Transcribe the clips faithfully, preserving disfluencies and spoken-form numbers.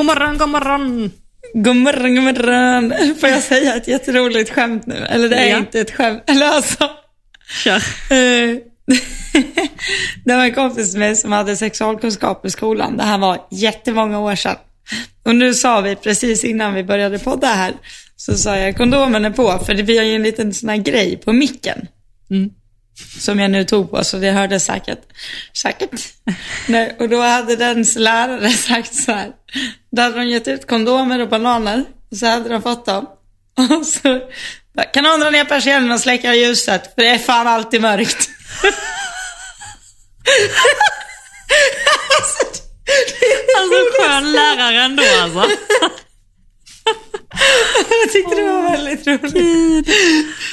God morgon, god morgon. God morgon, god morgon. Får jag säga ett jätteroligt skämt nu? Eller det är ja. inte ett skämt. Eller alltså... Kör. Det var en kompis med som hade sexualkunskap i skolan. Det här var jättemånga år sedan. Och nu sa vi precis innan vi började podda här, så sa jag kondomen är på. För det blir ju en liten sån här grej på micken. Mm. Som jag nu tog på, så det hörde säkert. Säkert. Nej, och då hade dens lärare sagt så här. Då hade de gett ut kondomer och bananer. Och så hade de fått dem. Och så kan de dra ner persiennen och släcka ljuset. För det är fan alltid mörkt. Alltså, alltså skön lärare ändå alltså. Jag tyckte det var väldigt roligt.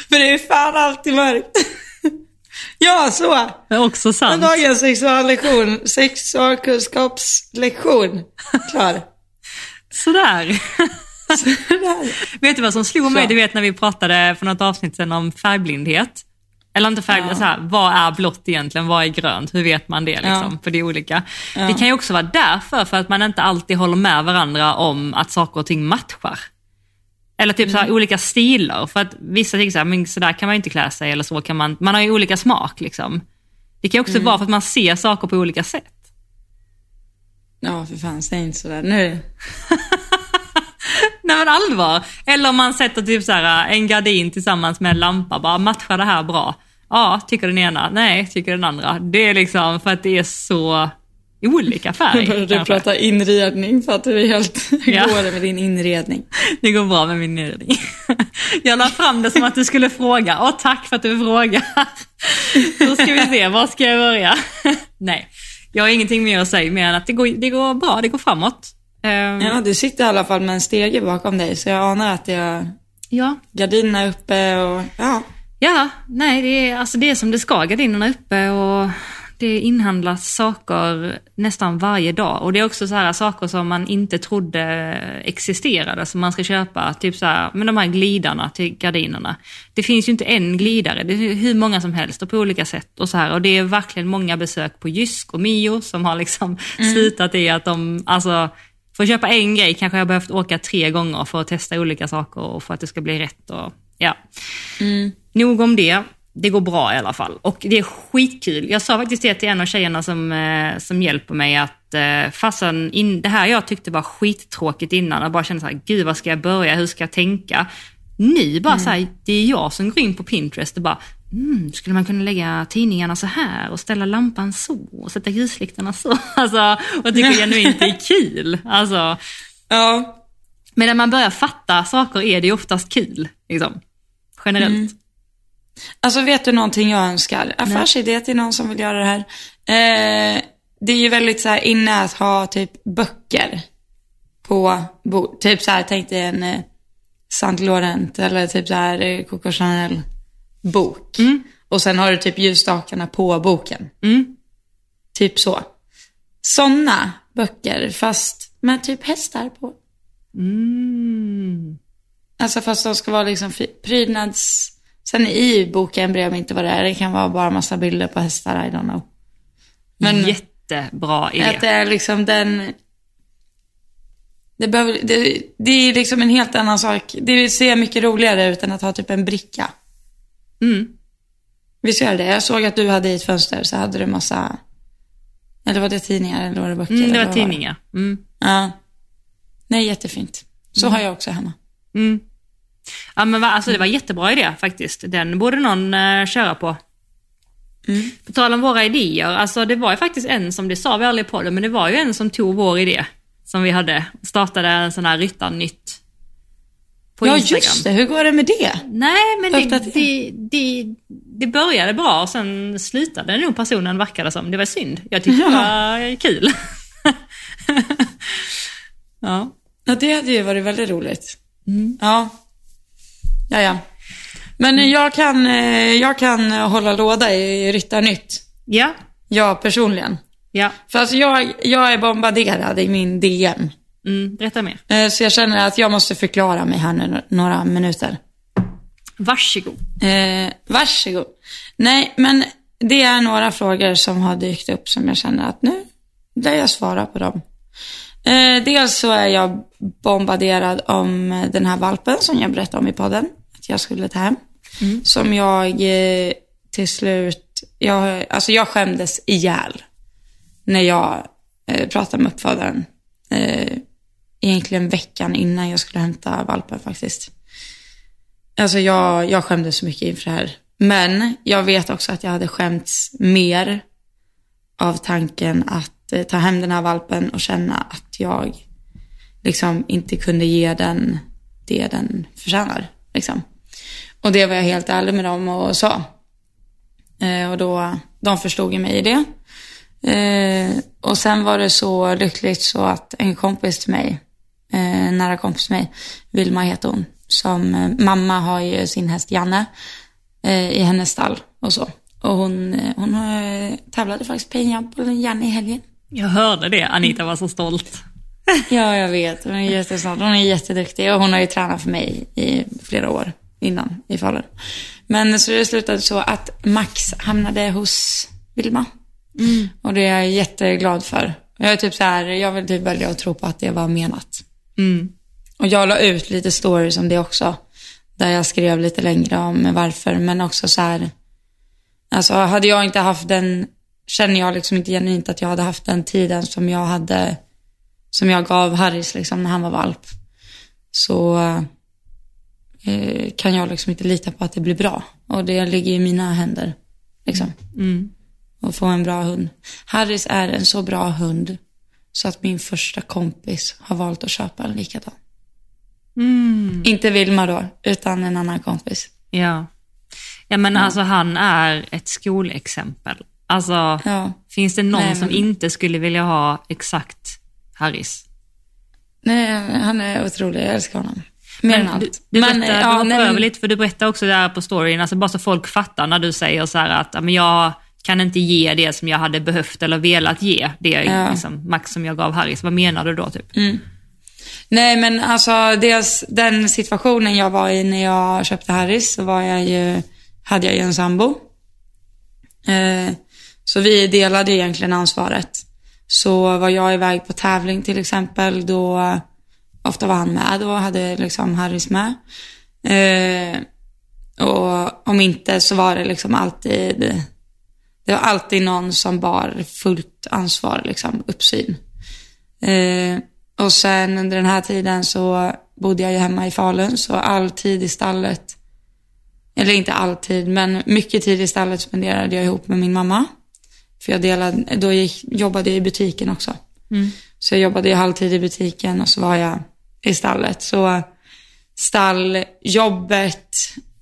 För det är fan alltid mörkt. Ja, så. Men också sant. En dagens sexuallektion, sexualkunskapslektion. Klar. Sådär. Sådär. Vet du vad som slog mig? Så. Du vet när vi pratade för något avsnitt sedan om färgblindhet. Eller inte färg, ja. så här, vad är blått egentligen? Vad är grönt? Hur vet man det liksom? Ja. För det är olika. Ja. Det kan ju också vara därför, för att man inte alltid håller med varandra om att saker och ting matchar. Eller typ så här, mm. olika stilar. För att vissa tycker så här, men så där kan man inte klä sig. Eller så kan man, man har ju olika smak liksom. Det kan ju också mm. vara för att man ser saker på olika sätt. Ja, för fan, säg inte sådär nu. Nej men allvar. Eller om man sätter typ så här, en gardin tillsammans med en lampa. Bara matchar det här bra. Ja, tycker den ena. Nej, tycker den andra. Det är liksom för att det är så... olika färger. Du pratar inredning för att det är helt ja. går det med din inredning. Det går bra med min inredning. Jag la fram det som att du skulle fråga. Åh, tack för att du frågar. Då ska vi se, var ska jag börja? Nej, jag har ingenting mer att säga mer än att det går, det går bra, det går framåt. Ja, du sitter i alla fall med en stege bakom dig, så jag anar att jag ja. gardinerna är uppe och ja. Ja, nej, det är, alltså det är som det ska, gardinerna är uppe och det inhandlas saker nästan varje dag. Och det är också så här saker som man inte trodde existerade som man ska köpa. Typ så här, men de här glidarna till gardinerna. Det finns ju inte en glidare. Det är hur många som helst och på olika sätt. Och, så här. Och det är verkligen många besök på Jysk och Mio som har liksom mm. slutat i att de... Alltså, för att köpa en grej kanske jag har behövt åka tre gånger för att testa olika saker och för att det ska bli rätt. Och, ja. mm. Nog om det. Det går bra i alla fall. Och det är skitkul. Jag sa faktiskt det till en av tjejerna som, eh, som hjälper mig att eh, fasen in, det här jag tyckte var skittråkigt innan. Jag bara kände så här, gud vad ska jag börja? Hur ska jag tänka? Nu bara mm. så här, det är jag som går in på Pinterest och bara, mm, skulle man kunna lägga tidningarna så här och ställa lampan så och sätta ljuslyktorna så? Alltså, och tycker genuint det är kul. Alltså, ja. Men när man börjar fatta saker är det oftast kul, liksom. Generellt. Mm. Alltså vet du någonting jag önskar? Affärsidé till någon som vill göra det här. Eh, det är ju väldigt så här inne att ha typ böcker på bord. Typ så här, tänk dig en eh, Saint Laurent eller typ så här eh, Coco Chanel bok. Mm. Och sen har du typ ljusstakarna på boken. Mm. Typ så. Sådana böcker fast med typ hästar på. Mm. Alltså fast de ska vara liksom prydnads... Sen i boken bryr jag mig inte vad det är. Det kan vara bara massa bilder på hästar, I don't know. Men jättebra idé. Att det är liksom den... Det, behöver, det, det är liksom en helt annan sak. Det ser mycket roligare ut än att ha typ en bricka. Mm. Visst gör det? Jag såg att du hade i ett fönster så hade du massa... Eller var det tidningar eller var det böcker? Mm, det var, var tidningar. Var det? Mm. Ja. Nej, jättefint. Så mm. har jag också hemma. Mm. Ja, men va, alltså det var jättebra idé faktiskt. Den borde någon eh, köra på. Mm. På tal om våra idéer. Alltså det var ju faktiskt en som det sa vi aldrig på det, men det var ju en som tog vår idé som vi hade. Startade en sån här Rytter Nytt på ja, Instagram. Ja just det, hur går det med det? Nej men det, det, det, det började bra och sen slutade nog personen verkade som. Det var synd. Jag tyckte ja. det var kul. ja. ja, det hade ju varit väldigt roligt. Mm. Ja. Ja ja. Men jag kan jag kan hålla låda i Rytter Nytt. Ja. Ja, personligen. Ja. För alltså jag jag är bombarderad i min D M. Mm, berätta mer. Så jag känner att jag måste förklara mig här nu några minuter. Varsågod. Eh, varsågod. Nej, men det är några frågor som har dykt upp som jag känner att nu där jag svarar på dem. Eh, dels så är jag bombarderad om den här valpen som jag berättade om i podden. Att jag skulle ta hem. Mm. Som jag eh, till slut... Jag, alltså jag skämdes ihjäl när jag eh, pratade med uppfödaren. Eh, egentligen veckan innan jag skulle hämta valpen faktiskt. Alltså jag, jag skämdes så mycket inför det här. Men jag vet också att jag hade skämts mer av tanken att eh, ta hem den här valpen och känna att jag liksom inte kunde ge den det den förtjänar. Liksom. Och det var jag helt ärlig med dem och sa. Eh, och då, de förstod ju mig i det. Eh, och sen var det så lyckligt så att en kompis till mig, eh, nära kompis till mig, Vilma heter hon, som eh, mamma har ju sin häst Janne eh, i hennes stall och så. Och hon, hon eh, tävlade faktiskt pinjamp och Janne i helgen. Jag hörde det, Anita var så stolt. Ja, jag vet, hon är jättesnart, hon är jätteduktig och hon har ju tränat för mig i flera år innan i Falun. Men så det slutade så att Max hamnade hos Vilma. Mm. Och det är jag jätteglad för. Jag är typ så här, jag vill typ välja att tro på att det var menat. Mm. Och jag la ut lite stories om det också. Där jag skrev lite längre om varför. Men också så här, alltså hade jag inte haft den, känner jag liksom inte genuint att jag hade haft den tiden som jag hade, som jag gav Harris liksom när han var valp. Så eh, kan jag liksom inte lita på att det blir bra. Och det ligger i mina händer. Liksom. Mm. Och få en bra hund. Harris är en så bra hund så att min första kompis har valt att köpa en likadan. Mm. Inte Vilma då, utan en annan kompis. Ja, ja men mm. alltså han är ett skolexempel. Alltså, ja. Finns det någon Nej, men... som inte skulle vilja ha exakt Harris? Nej, han är otrolig, jag älskar honom. Men, men du, du berättar, men, ja, du men... lite, för du berättar också där på storyn, alltså bara så folk fattar när du säger så här att men jag... kan inte ge det som jag hade behövt eller velat ge. Det är ja. liksom, Max som jag gav Harris. Vad menar du då typ? Mm. Nej men alltså dels den situationen jag var i när jag köpte Harris så var jag ju, hade jag ju en sambo. Eh, så vi delade egentligen ansvaret. Så var jag iväg på tävling till exempel då ofta var han med och hade liksom Harris med. Eh, och om inte så var det liksom alltid... Det var alltid någon som bar fullt ansvar, liksom, uppsyn. Eh, och sen under den här tiden så bodde jag ju hemma i Falun. Så all tid i stallet, eller inte alltid, men mycket tid i stallet spenderade jag ihop med min mamma. För jag delade, då gick, jobbade jag i butiken också. Mm. Så jag jobbade ju halvtid i butiken och så var jag i stallet. Så stalljobbet...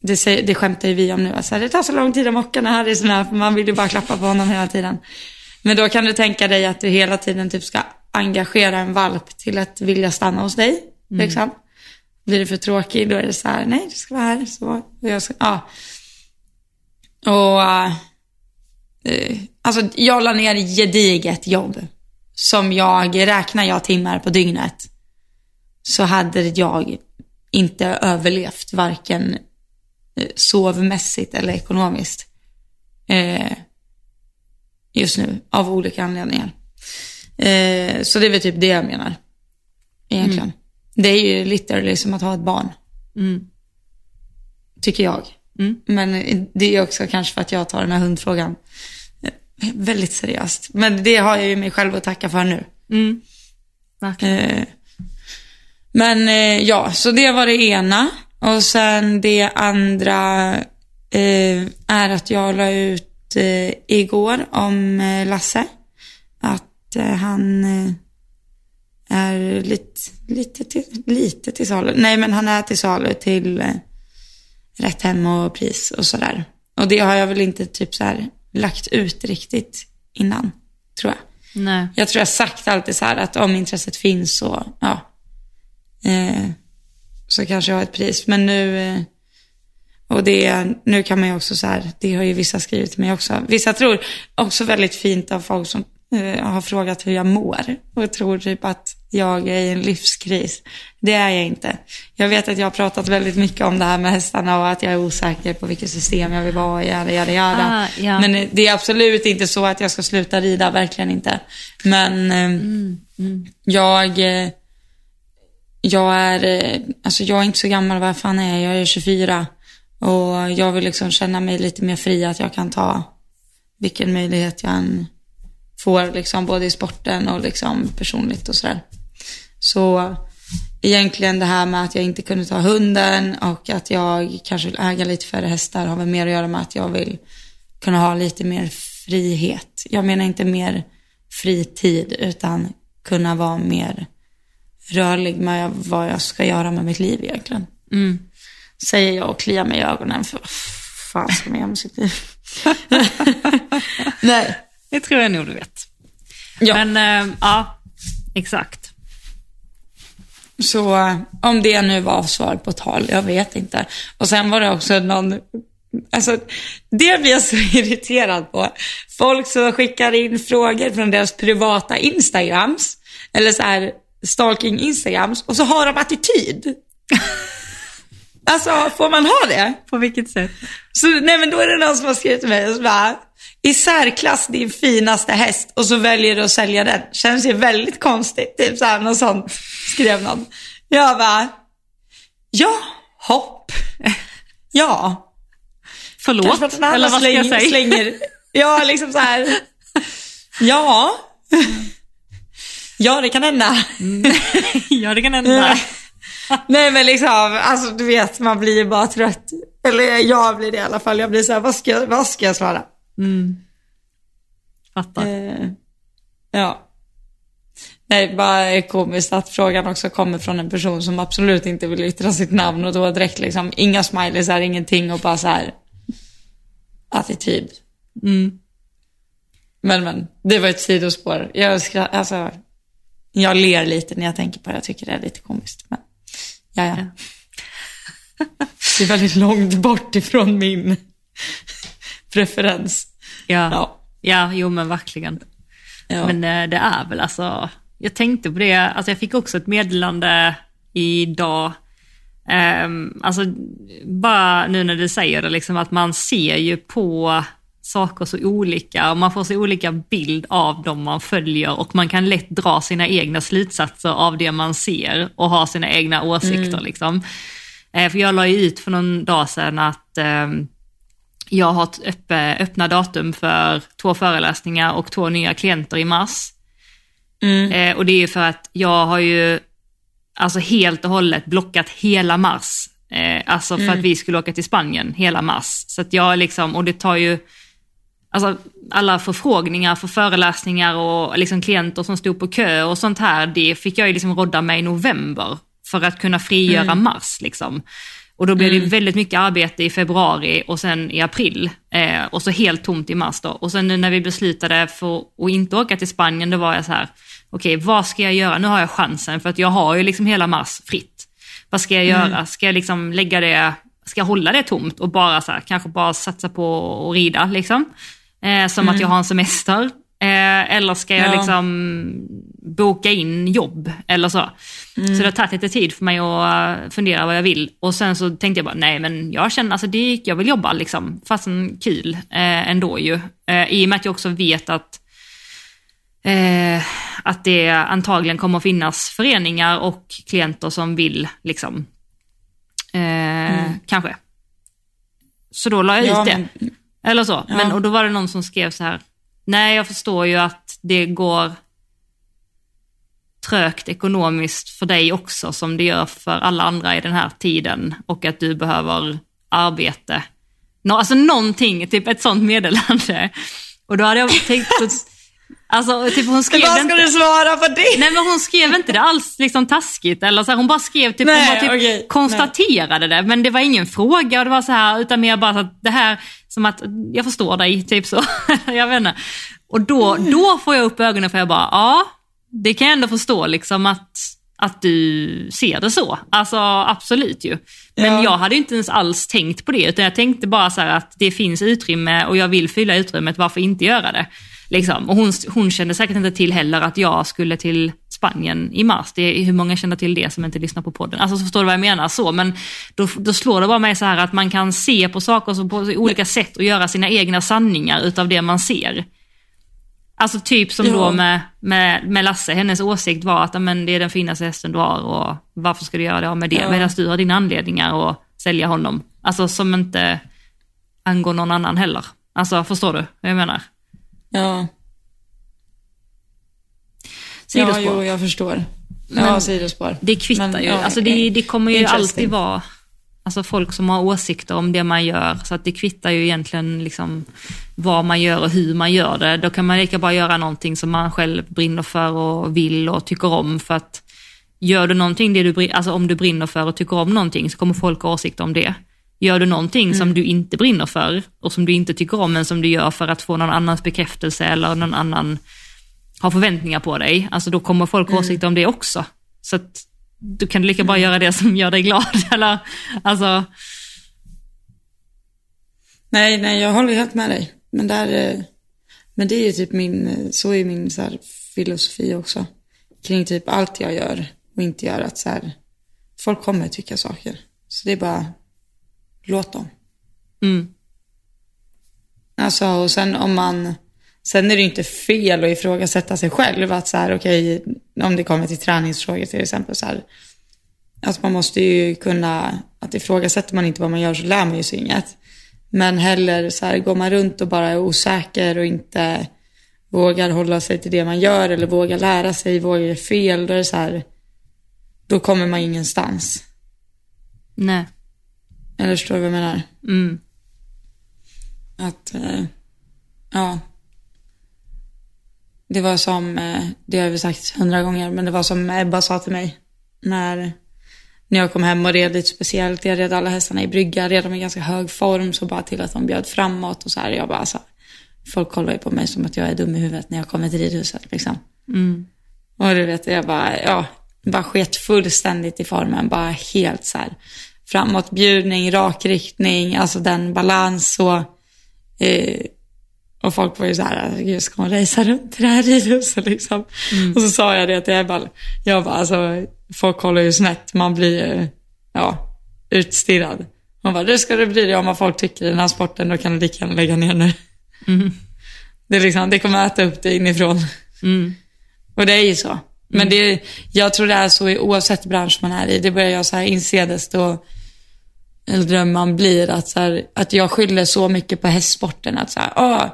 Det, säger, det skämtar ju vi om nu. Alltså, det tar så lång tid att mocka när Harry är sån här. För man vill ju bara klappa på honom hela tiden. Men då kan du tänka dig att du hela tiden typ ska engagera en valp till att vilja stanna hos dig. Mm. Liksom. Blir det för tråkigt, då är det så här. Nej, du ska vara här. Så. Jag ska, ja. Och eh, alltså, jag la ner gediget jobb. Som jag, räknar jag timmar på dygnet. Så hade jag inte överlevt varken... sovmässigt eller ekonomiskt eh, just nu av olika anledningar eh, så det är väl typ det jag menar egentligen. Mm. Det är ju literally som att ha ett barn. Mm. Tycker jag. Mm. Men det är också kanske för att jag tar den här hundfrågan eh, väldigt seriöst, men det har jag ju mig själv att tacka för nu. Mm. eh, men eh, ja, så det var det ena. Och sen det andra eh, är att jag la ut eh, igår om eh, Lasse. Att eh, han eh, är lite, lite, till, lite till salu. Nej, men han är till salu till eh, rätt hem och pris och sådär. Och det har jag väl inte typ så här lagt ut riktigt innan, tror jag. Nej. Jag tror jag sagt alltid så här att om intresset finns så, ja... Eh, så kanske jag har ett pris. Men nu, och det, nu kan man ju också så här, det har ju vissa skrivit till mig också. Vissa tror också väldigt fint av folk som eh, har frågat hur jag mår och tror typ att jag är i en livskris. Det är jag inte. Jag vet att jag har pratat väldigt mycket om det här med hästarna och att jag är osäker på vilket system jag vill vara i. Jada, jada, jada. Ah, ja. Men det är absolut inte så att jag ska sluta rida, verkligen inte. Men eh, mm, mm. jag... Eh, Jag är, alltså jag är inte så gammal, vad fan är jag? Jag är tjugofyra och jag vill liksom känna mig lite mer fri, att jag kan ta vilken möjlighet jag än får, liksom, både i sporten och liksom personligt och sådär. Så egentligen det här med att jag inte kunde ta hunden och att jag kanske vill äga lite färre hästar har väl mer att göra med att jag vill kunna ha lite mer frihet. Jag menar inte mer fritid utan kunna vara mer rörlig med vad jag ska göra med mitt liv egentligen. Mm. Säger jag och kliar mig i ögonen för fan ska man göra med sitt liv? Nej. Det tror jag nog du vet. Ja. Men äh, ja, exakt. Så om det nu var svar på tal, jag vet inte. Och sen var det också någon... Alltså, det blir jag så irriterad på. Folk som skickar in frågor från deras privata Instagrams eller så här... stalking Instagrams och så har de attityd. Alltså, får man ha det? På vilket sätt? Så, nej, men då är det någon som har skrivit till mig och så bara, i särklass din finaste häst och så väljer du att sälja den. Känns ju väldigt konstigt. Typ såhär, någon sånt skrev någon. Jag bara, ja, hopp. Ja. Förlåt, eller vad slänger, ska jag säga? Slänger, ja, liksom så här. Ja. Ja, det kan hända. Mm. Ja, det kan hända. Nej, men liksom, alltså, du vet, man blir bara trött. Eller jag blir det i alla fall. Jag blir så här, vad ska, vad ska jag svara? Mm. Fattar. Eh, ja. Nej, bara komiskt att frågan också kommer från en person som absolut inte vill yttra sitt namn. Och då direkt liksom, inga smileys här, ingenting. Och bara så här, attityd. Mm. Men, men, det var ett sidospår. Jag skra- alltså... Jag ler lite när jag tänker på det. Jag tycker det är lite komiskt. Men... Ja. Det är väldigt långt bort ifrån min preferens. Ja, ja. Ja, jo men verkligen. Ja. Men det är väl alltså... Jag tänkte på det. Alltså jag fick också ett meddelande idag. Um, alltså bara nu när du säger det liksom att man ser ju på... saker så olika och man får så olika bild av dem man följer och man kan lätt dra sina egna slutsatser av det man ser och ha sina egna åsikter. Mm. Liksom. Eh, för jag la ju ut för någon dag sedan att eh, jag har öpp- öppna datum för två föreläsningar och två nya klienter i mars. Mm. Eh, och det är ju för att jag har ju alltså helt och hållet blockat hela mars. Eh, alltså för mm. att vi skulle åka till Spanien hela mars. Så att jag liksom, och det tar ju alltså alla förfrågningar för föreläsningar och liksom klienter som stod på kö och sånt här, det fick jag ju liksom rodda med i november för att kunna frigöra mm. mars liksom. Och då blev mm. det väldigt mycket arbete i februari och sen i april eh, och så helt tomt i mars då. Och sen nu när vi beslutade för att inte åka till Spanien, då var jag så här, okej, okay, vad ska jag göra? Nu har jag chansen för att jag har ju liksom hela mars fritt. Vad ska jag göra? Mm. Ska jag liksom lägga det, ska jag hålla det tomt och bara så här, kanske bara satsa på att rida liksom? Eh, som mm. att jag har en semester. Eh, eller ska jag ja. liksom boka in jobb eller så. Mm. Så det har tagit lite tid för mig att fundera vad jag vill. Och sen så tänkte jag bara, nej men jag känner, alltså det, jag vill jobba liksom. Fast en kul eh, ändå ju. Eh, I och med att jag också vet att eh, att det antagligen kommer att finnas föreningar och klienter som vill liksom. Eh, mm. Kanske. Så då la jag ja, ut det. Men... Eller så. Ja. Men, och då var det någon som skrev så här. Nej, jag förstår ju att det går trögt ekonomiskt för dig också som det gör för alla andra i den här tiden. Och att du behöver arbete. Nå, alltså någonting, typ ett sånt meddelande. Och då hade jag tänkt... Alltså, typ hon skrev vad ska inte... du svara på det? Nej, men hon skrev inte det alls liksom taskigt. Eller så här, hon bara skrev, typ, nej, hon bara, typ okay, konstaterade nej. det. Men det var ingen fråga och det var så här, utan mer bara så att det här... Som att jag förstår dig, typ så. Jag vet inte. Och då, då får jag upp ögonen för jag bara, ja, det kan jag ändå förstå liksom att att du ser det så. Alltså absolut ju. Men ja. jag hade inte ens alls tänkt på det, utan jag tänkte bara så här att det finns utrymme och jag vill fylla utrymmet, varför inte göra det? Liksom. Och hon, hon kände säkert inte till heller att jag skulle till Spanien i mars. Det är, hur många känner till det som inte lyssnar på podden? Alltså så förstår du vad jag menar så. Men då, då slår det bara mig så här att man kan se på saker så på olika men... sätt och göra sina egna sanningar utav det man ser. Alltså typ som ja. då med, med, med Lasse, hennes åsikt var att amen, det är den finaste hästen du har och varför ska du göra det med det? Ja. Medan du har dina anledningar och sälja honom. Alltså som inte angår någon annan heller. Alltså förstår du vad jag menar? Ja. Sidospår. Ja, jo, jag förstår. Men ja, sidospår. Det kvittar men, ju. Ja, alltså det, det kommer ju alltid vara alltså folk som har åsikter om det man gör, så att det kvittar ju egentligen liksom vad man gör och hur man gör det. Då kan man lika bara göra någonting som man själv brinner för och vill och tycker om, för att gör du någonting det du, alltså om du brinner för och tycker om någonting så kommer folk ha åsikter om det. Gör du någonting mm. som du inte brinner för och som du inte tycker om, men som du gör för att få någon annans bekräftelse eller någon annan har förväntningar på dig, alltså då kommer folk ha åsikter mm. om det också. Så att du kan lika bara göra det som gör dig glad. Eller, alltså... Nej, nej, jag håller helt med dig. Men, där, men det är ju typ min, så är min så här filosofi också. Kring typ allt jag gör och inte gör, att så här, folk kommer tycka saker. Så det är bara, låt dem. Mm. Alltså, och sen om man... Sen är det ju inte fel att ifrågasätta sig själv, att så här, okej, om det kommer till träningsfrågor till exempel så här, att man måste ju kunna, att ifrågasätter man inte vad man gör så lär man ju sig inget. Men heller så här, går man runt och bara är osäker och inte vågar hålla sig till det man gör eller vågar lära sig, vågar göra fel, då är det så här, då kommer man ingenstans. Nej. Eller förstår du vad jag menar? Mm. Att, ja... Det var som, det har vi sagt hundra gånger, men det var som Ebba sa till mig när, när jag kom hem och red lite speciellt. Jag red alla hästarna i brygga, red dem i ganska hög form, så bara till att de bjöd framåt och så här. Jag bara så här, folk kollar ju på mig som att jag är dum i huvudet när jag kommer till ridhuset liksom. Mm. Och du vet, jag bara, ja, bara sket fullständigt i formen, bara helt så här framåtbjudning, rak riktning, alltså den balans så... Eh, Och folk var ju så här, gud, ska hon rejsa runt i det här ridhuset liksom? Mm. Och så sa jag det till Ebba. Jag bara, alltså, folk håller ju snett. Man blir ja, utstirrad. Hon bara, det ska det bli det. Om vad folk tycker i den här sporten, då kan du lika gärna lägga ner nu. Mm. Det, är liksom, det kommer äta upp det inifrån. Mm. Och det är ju så. Mm. Men det, jag tror det är så i oavsett bransch man är i. Det börjar jag så här inse desto... Eller man blir att, så här, att jag skyller så mycket på hästsporten. Att så här, åh,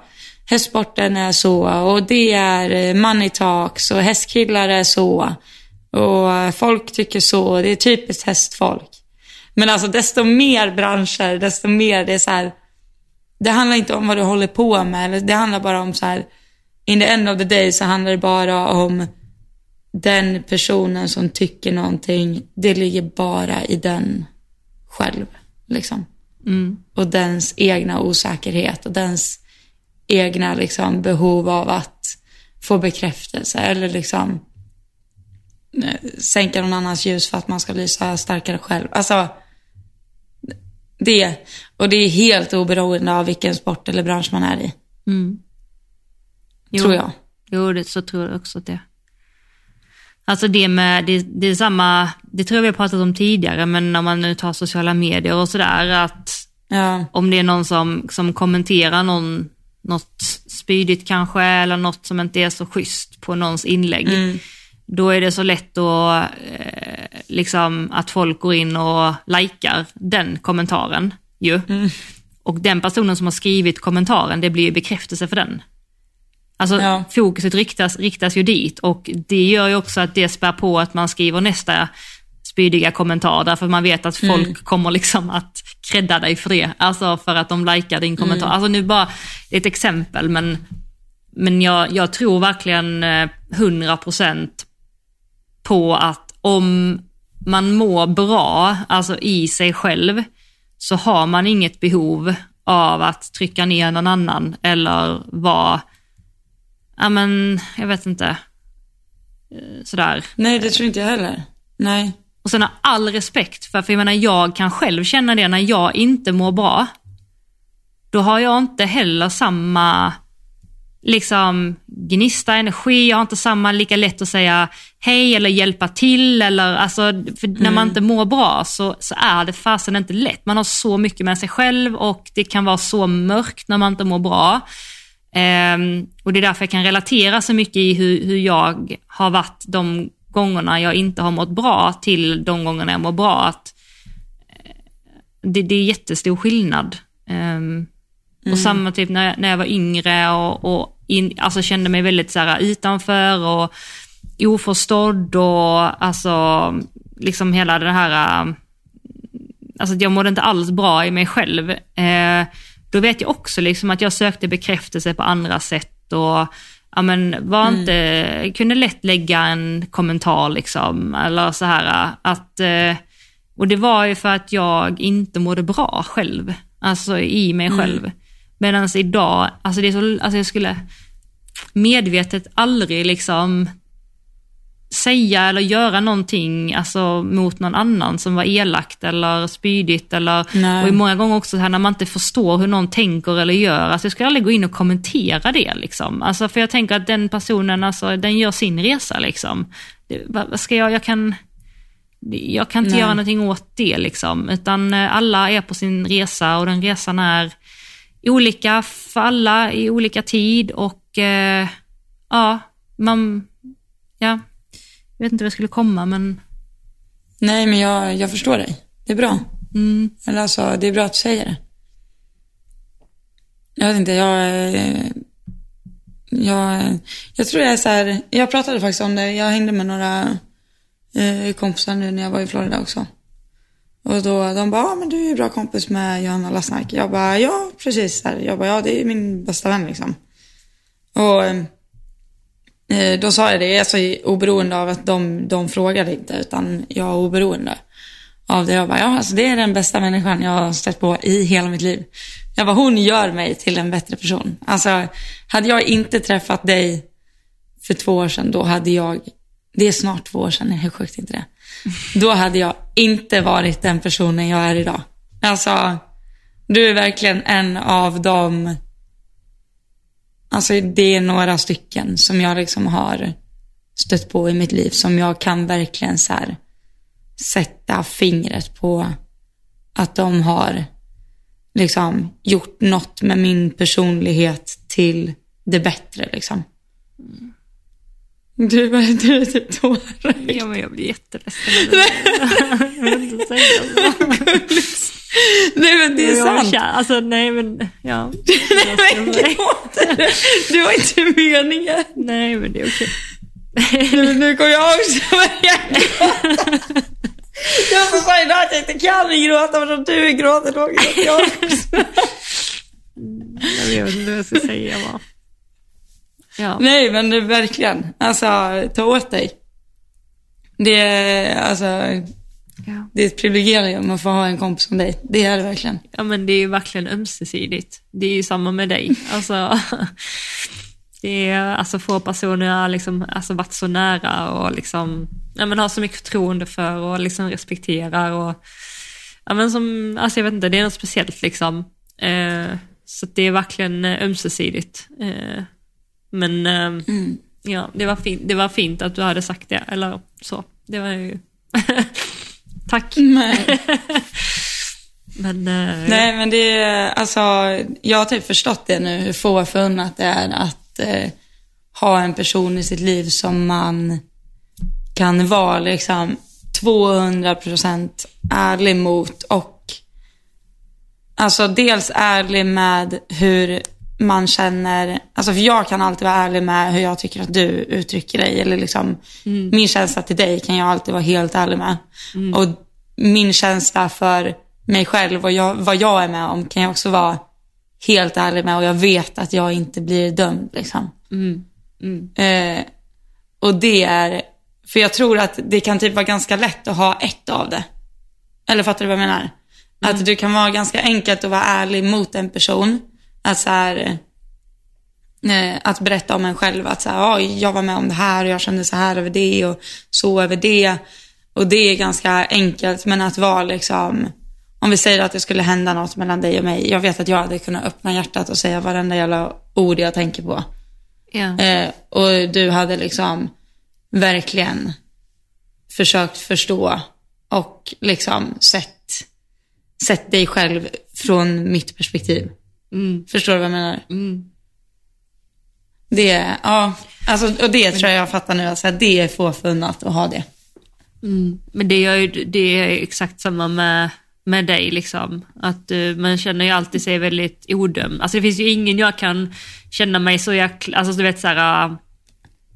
hästsporten är så. Och det är money talks. Och hästkillar är så. Och folk tycker så. Det är typiskt hästfolk. Men alltså desto mer branscher, desto mer det är så här. Det handlar inte om vad du håller på med. Det handlar bara om så här. In the end of the day så handlar det bara om den personen som tycker någonting. Det ligger bara i den själv. Liksom. Mm. Och dens egna osäkerhet och dens egna liksom, behov av att få bekräftelse eller liksom sänka någon annans ljus för att man ska lysa starkare själv. Alltså det, och det är helt oberoende av vilken sport eller bransch man är i. Mm. Jo. Tror jag. Jo, det, så tror jag också att det är. Alltså det med, det, det är samma, det tror jag vi har pratat om tidigare, men när man nu tar sociala medier och sådär, att ja. Om det är någon som, som kommenterar någon, något spydigt kanske, eller något som inte är så schysst på någons inlägg, mm. då är det så lätt att, eh, liksom, att folk går in och likar den kommentaren ju. Mm. Och den personen som har skrivit kommentaren, det blir ju bekräftelse för den. Alltså ja. Fokuset riktas, riktas ju dit, och det gör ju också att det spär på att man skriver nästa spydiga kommentar, därför man vet att folk mm. kommer liksom att credda dig för det, alltså för att de likar din kommentar. Mm. Alltså nu bara ett exempel, men, men jag, jag tror verkligen hundra procent på att om man mår bra, alltså i sig själv, så har man inget behov av att trycka ner någon annan eller vara... Ja, men jag vet inte. Sådär. Nej, det tror inte jag heller. Nej. Och sen har all respekt för, för jag menar, jag kan själv känna det när jag inte mår bra. Då har jag inte heller samma liksom gnista, energi. Jag har inte samma lika lätt att säga hej eller hjälpa till. Eller, alltså, för mm. när man inte mår bra så, så är det fasen inte lätt. Man har så mycket med sig själv och det kan vara så mörkt när man inte mår bra. Um, och det är därför jag kan relatera så mycket i hur, hur jag har varit de gångerna jag inte har mått bra till de gångerna jag mår bra. Att det, det är jättestor skillnad. Um, Mm. Och samma typ när jag, när jag var yngre och, och in, alltså kände mig väldigt så här, utanför och oförstådd och alltså liksom hela det här, alltså jag mådde inte alls bra i mig själv. Eh, då vet jag också liksom att jag sökte bekräftelse på andra sätt och ja, men var inte, mm. kunde lätt lägga en kommentar liksom eller så här att, eh, och det var ju för att jag inte mådde bra själv, alltså i mig själv. Mm. Medan idag, alltså det är så, alltså jag skulle medvetet aldrig liksom säga eller göra någonting alltså mot någon annan som var elakt eller spydigt eller, och i många gånger också här när man inte förstår hur någon tänker eller gör, alltså jag skulle aldrig gå in och kommentera det liksom, alltså för jag tänker att den personen, alltså den gör sin resa liksom, det, vad ska jag, jag kan jag kan inte Nej. göra någonting åt det liksom, utan alla är på sin resa och den resan är olika för alla i olika tid och eh, ja, man ja, jag vet inte vad jag skulle komma, men nej, men jag, jag förstår dig, det är bra. Mm. Eller alltså, det är bra att du säger det. Jag vet inte, jag jag, jag tror jag är så här, jag pratade faktiskt om det, jag hängde med några eh, kompisar nu när jag var i Florida också. Och då, de bara, ah, men du är bra kompis med Johanna Lassnack. Jag bara, ja, precis. Här. Jag bara, ja, det är min bästa vän liksom. Och eh, då sa jag det, jag är så oberoende av att de, de frågade inte, utan jag är oberoende av det. Jag bara, ja, alltså det är den bästa människan jag har stött på i hela mitt liv. Jag bara, hon gör mig till en bättre person. Alltså, hade jag inte träffat dig för två år sedan, då hade jag, det är snart två år sedan, hur sjukt inte det? Då hade jag inte varit den personen jag är idag. Alltså, du är verkligen en av dem. Alltså, det är några stycken som jag liksom har stött på i mitt liv som jag kan verkligen så här sätta fingret på att de har liksom gjort något med min personlighet till det bättre liksom. Mm. Du är typ tårögd. Ja, men jag blir jätteledsen. Jag vill inte säga så. Nej, men det är sant. Jag, alltså, nej, men... Ja. Nej, men gråter. Du har inte meningen. Nej, men det är okej. Nu, nu kommer jag också börja gråta. Jag får säga idag att jag inte kan gråta, men om du gråter, då gråter jag också. Jag vet inte vad jag ska säga, va. Ja. Nej, men verkligen. Alltså, ta åt dig. Det är, alltså, ja. Det är ett privilegium att få ha en kompis som dig. Det är det verkligen. Ja, men det är ju verkligen ömsesidigt. Det är ju samma med dig. Alltså, det är, alltså få personer har liksom, alltså, varit så nära och liksom, ja, men har så mycket förtroende för och liksom respekterar. Och, ja, men som, alltså, jag vet inte, det är något speciellt liksom. Eh, så det är verkligen ömsesidigt. Eh, Men eh, mm. ja, det var fint, det var fint att du hade sagt det eller så. Det var ju tack. Nej. men eh, Nej, men det är alltså, jag har typ förstått det nu hur få förunnat det är att eh, ha en person i sitt liv som man kan vara liksom tvåhundra procent ärlig mot och alltså dels ärlig med hur man känner, alltså för jag kan alltid vara ärlig med hur jag tycker att du uttrycker dig eller liksom, mm. min känsla till dig kan jag alltid vara helt ärlig med, mm. och min känsla för mig själv och jag, vad jag är med om kan jag också vara helt ärlig med och jag vet att jag inte blir dömd liksom, mm. Mm. Eh, och det är för jag tror att det kan typ vara ganska lätt att ha ett av det, eller fattar du vad jag menar? Mm. Att du kan vara ganska enkelt att vara ärlig mot en person. Att, så här, eh, att berätta om en själv att så här, ja, jag var med om det här och jag kände så här över det och så över det Och det är ganska enkelt, men att vara liksom, om vi säger att det skulle hända något mellan dig och mig, jag vet att jag hade kunnat öppna hjärtat och säga varenda jävla ord jag tänker på. Yeah. Eh, och du hade liksom verkligen försökt förstå och liksom sett, sett dig själv från mitt perspektiv. Mm. Förstår du vad jag menar? Mm. Det, ja, alltså, och det tror jag jag fattar nu. Alltså, det är få funnat att ha det. Mm. Men det är, ju, det är exakt samma med, med dig. Liksom. Att, uh, man känner ju alltid sig väldigt odömd. Alltså, det finns ju ingen jag kan känna mig så jäkla... Alltså, du vet, så här, uh,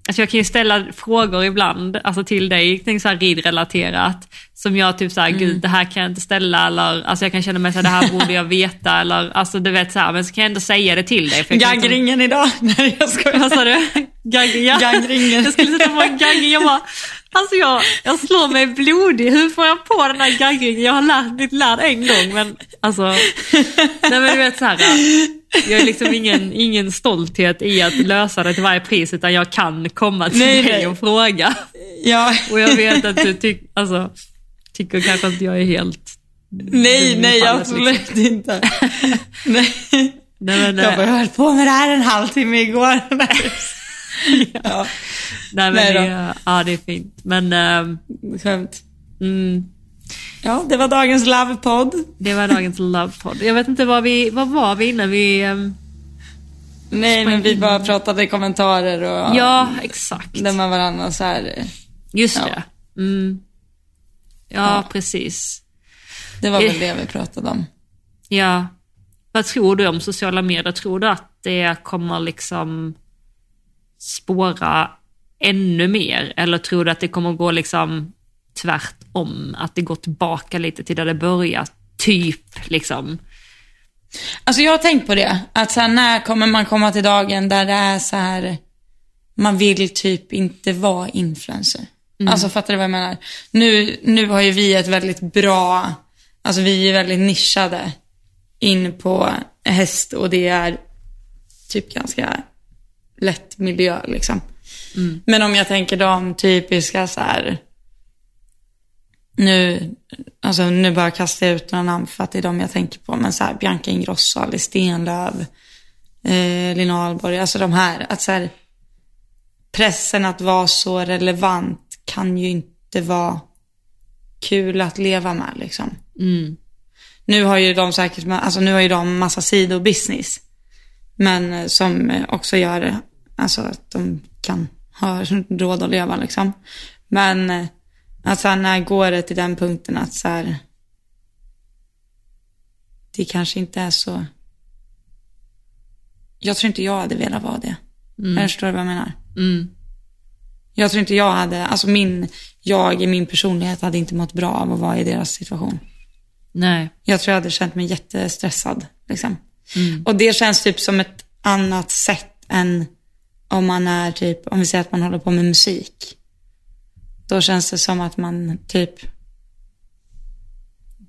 alltså, jag kan ju ställa frågor ibland, alltså, till dig, så här, ridrelaterat. Som jag typ så här, mm. gud, det här kan jag inte ställa. Eller, alltså, jag kan känna mig så här, det här borde jag veta. Eller, alltså, du vet, så här, men så kan jag ändå säga det till dig. Gagringen som... idag. Nej, jag skojar. Vad sa du? Gagringen. Gagringen. Jag skulle sätta på en gaggring. Jag bara... Alltså jag, jag slår mig blodig. Hur får jag på den här gaggringen? Jag har lärt, blivit lärd en gång. Men alltså... Nej, men du vet så här. Jag har liksom ingen, ingen stolthet i att lösa det till varje pris. Utan jag kan komma till nej, dig nej. och fråga. Ja. Och jag vet att du tyck, alltså, tycker kanske att jag är helt... Nej, nej, fallet, absolut liksom. Inte. Nej. Nej, men, jag bara höll på med det här en halvtimme igår. Ja. Ja. Nej, men nej det, ja, det är fint. Men ähm, skönt. Mm. Ja, det var dagens love-podd. Det var dagens love-podd. Jag vet inte vad vi vad var vi innan vi ähm, nej, men vi in. Bara pratade kommentarer och ja, exakt. Där man varandra så här. Just ja. Det. Mm. Ja, ja, precis. Det var väl det vi pratade om. Ja. Vad tror du om sociala medier? Tror du att det kommer liksom spåra ännu mer, eller tror du att det kommer gå liksom tvärtom, att det går tillbaka lite till där det börjar typ liksom? Alltså jag har tänkt på det, att så här, när kommer man komma till dagen där det är så här, man vill typ inte vara influencer. Mm. Alltså fattar du vad jag menar? Nu, nu har ju vi ett väldigt bra, alltså vi är väldigt nischade in på häst och det är typ ganska lätt miljö liksom. Mm. Men om jag tänker de typiska så här, nu alltså nu bara kastar jag ut några namn för att det är de jag tänker på, men så här Bianca Ingrosso, Elin Stenlöf, eh, Lina Alborg, alltså de här, att så här, pressen att vara så relevant kan ju inte vara kul att leva med liksom. Mm. Nu har ju de säkert, alltså nu har ju de massa sidobusiness. Men som också gör alltså att de kan ha råd att leva liksom. Men alltså när går det till den punkten att så här, det kanske inte är så. Jag tror inte jag hade velat vara det. Mm. Jag förstår vad jag menar. Mm. Jag tror inte jag hade, alltså min jag i min personlighet hade inte mått bra av att vara i deras situation. Nej. Jag tror jag hade känt mig jättestressad liksom. Mm. Och det känns typ som ett annat sätt än om man är typ, om vi säger att man håller på med musik, då känns det som att man typ,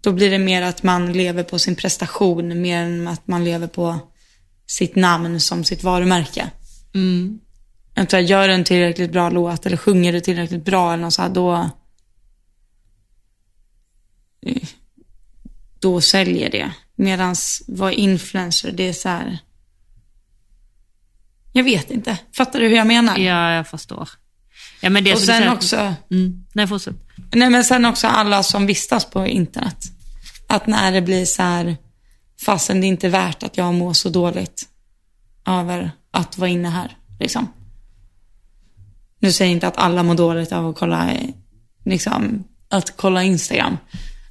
då blir det mer att man lever på sin prestation mer än att man lever på sitt namn som sitt varumärke. Mm. Att gör du en tillräckligt bra låt eller sjunger du tillräckligt bra eller något så här, då då säljer det. Medans vara influencer, det är så här, jag vet inte. Fattar du hur jag menar? Ja, jag förstår. Ja, men det och sen också... Mm. Nej, fortsätt. Nej, men sen också alla som vistas på internet. Att när det blir så här, fastän det inte är värt att jag mår så dåligt över att vara inne här, liksom. Nu säger jag inte att alla mår dåligt av att kolla, liksom, att kolla Instagram.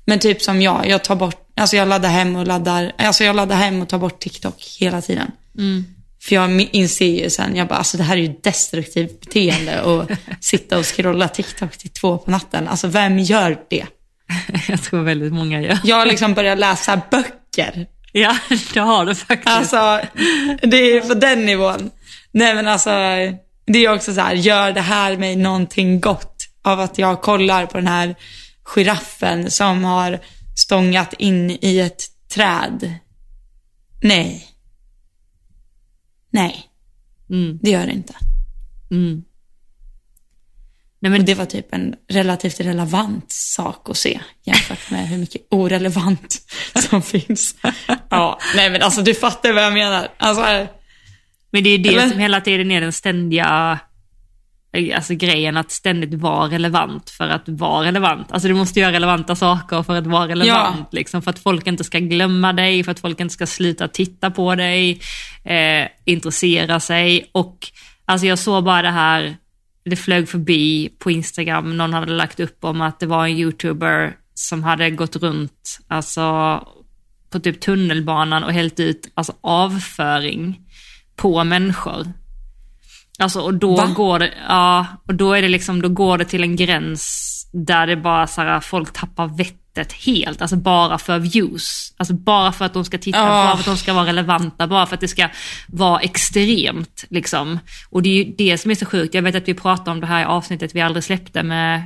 Men typ som jag, jag tar bort, alltså jag laddar hem och laddar, alltså jag laddar hem och tar bort TikTok hela tiden. Mm. För jag inser ju sen, jag bara, alltså det här är ju destruktivt beteende och sitta och scrolla TikTok till två på natten. Alltså vem gör det? Jag tror väldigt många gör. Jag har liksom börjat läsa böcker. Ja, det har du faktiskt. Alltså, det är på den nivån. Nej men alltså, det är också så här, gör det här mig någonting gott av att jag kollar på den här giraffen som har stångat in i ett träd. Nej. Nej. Mm. Det gör det inte. Mm. Nej, men det var typ en relativt relevant sak att se jämfört med hur mycket orelevant som finns. Ja, nej men alltså du fattar vad jag menar. Alltså, men det är ju det eller? Som hela tiden är den ständiga alltså, grejen att ständigt vara relevant för att vara relevant. Alltså du måste göra relevanta saker för att vara relevant. Ja. Liksom, för att folk inte ska glömma dig, för att folk inte ska sluta titta på dig, eh, intressera sig. Och alltså jag såg bara det här. Det flög förbi på Instagram. Någon hade lagt upp om att det var en YouTuber som hade gått runt alltså, på typ tunnelbanan och hällt ut alltså, avföring på människor. Alltså, och då Va? går det, ja, och då är det liksom, då går det till en gräns där det bara så här, folk tappar vettet helt. Alltså bara för views. Alltså bara för att de ska titta, oh. bara för att de ska vara relevanta, bara för att det ska vara extremt liksom. Och det är ju det som är så sjukt. Jag vet att vi pratade om det här i avsnittet vi aldrig släppte med,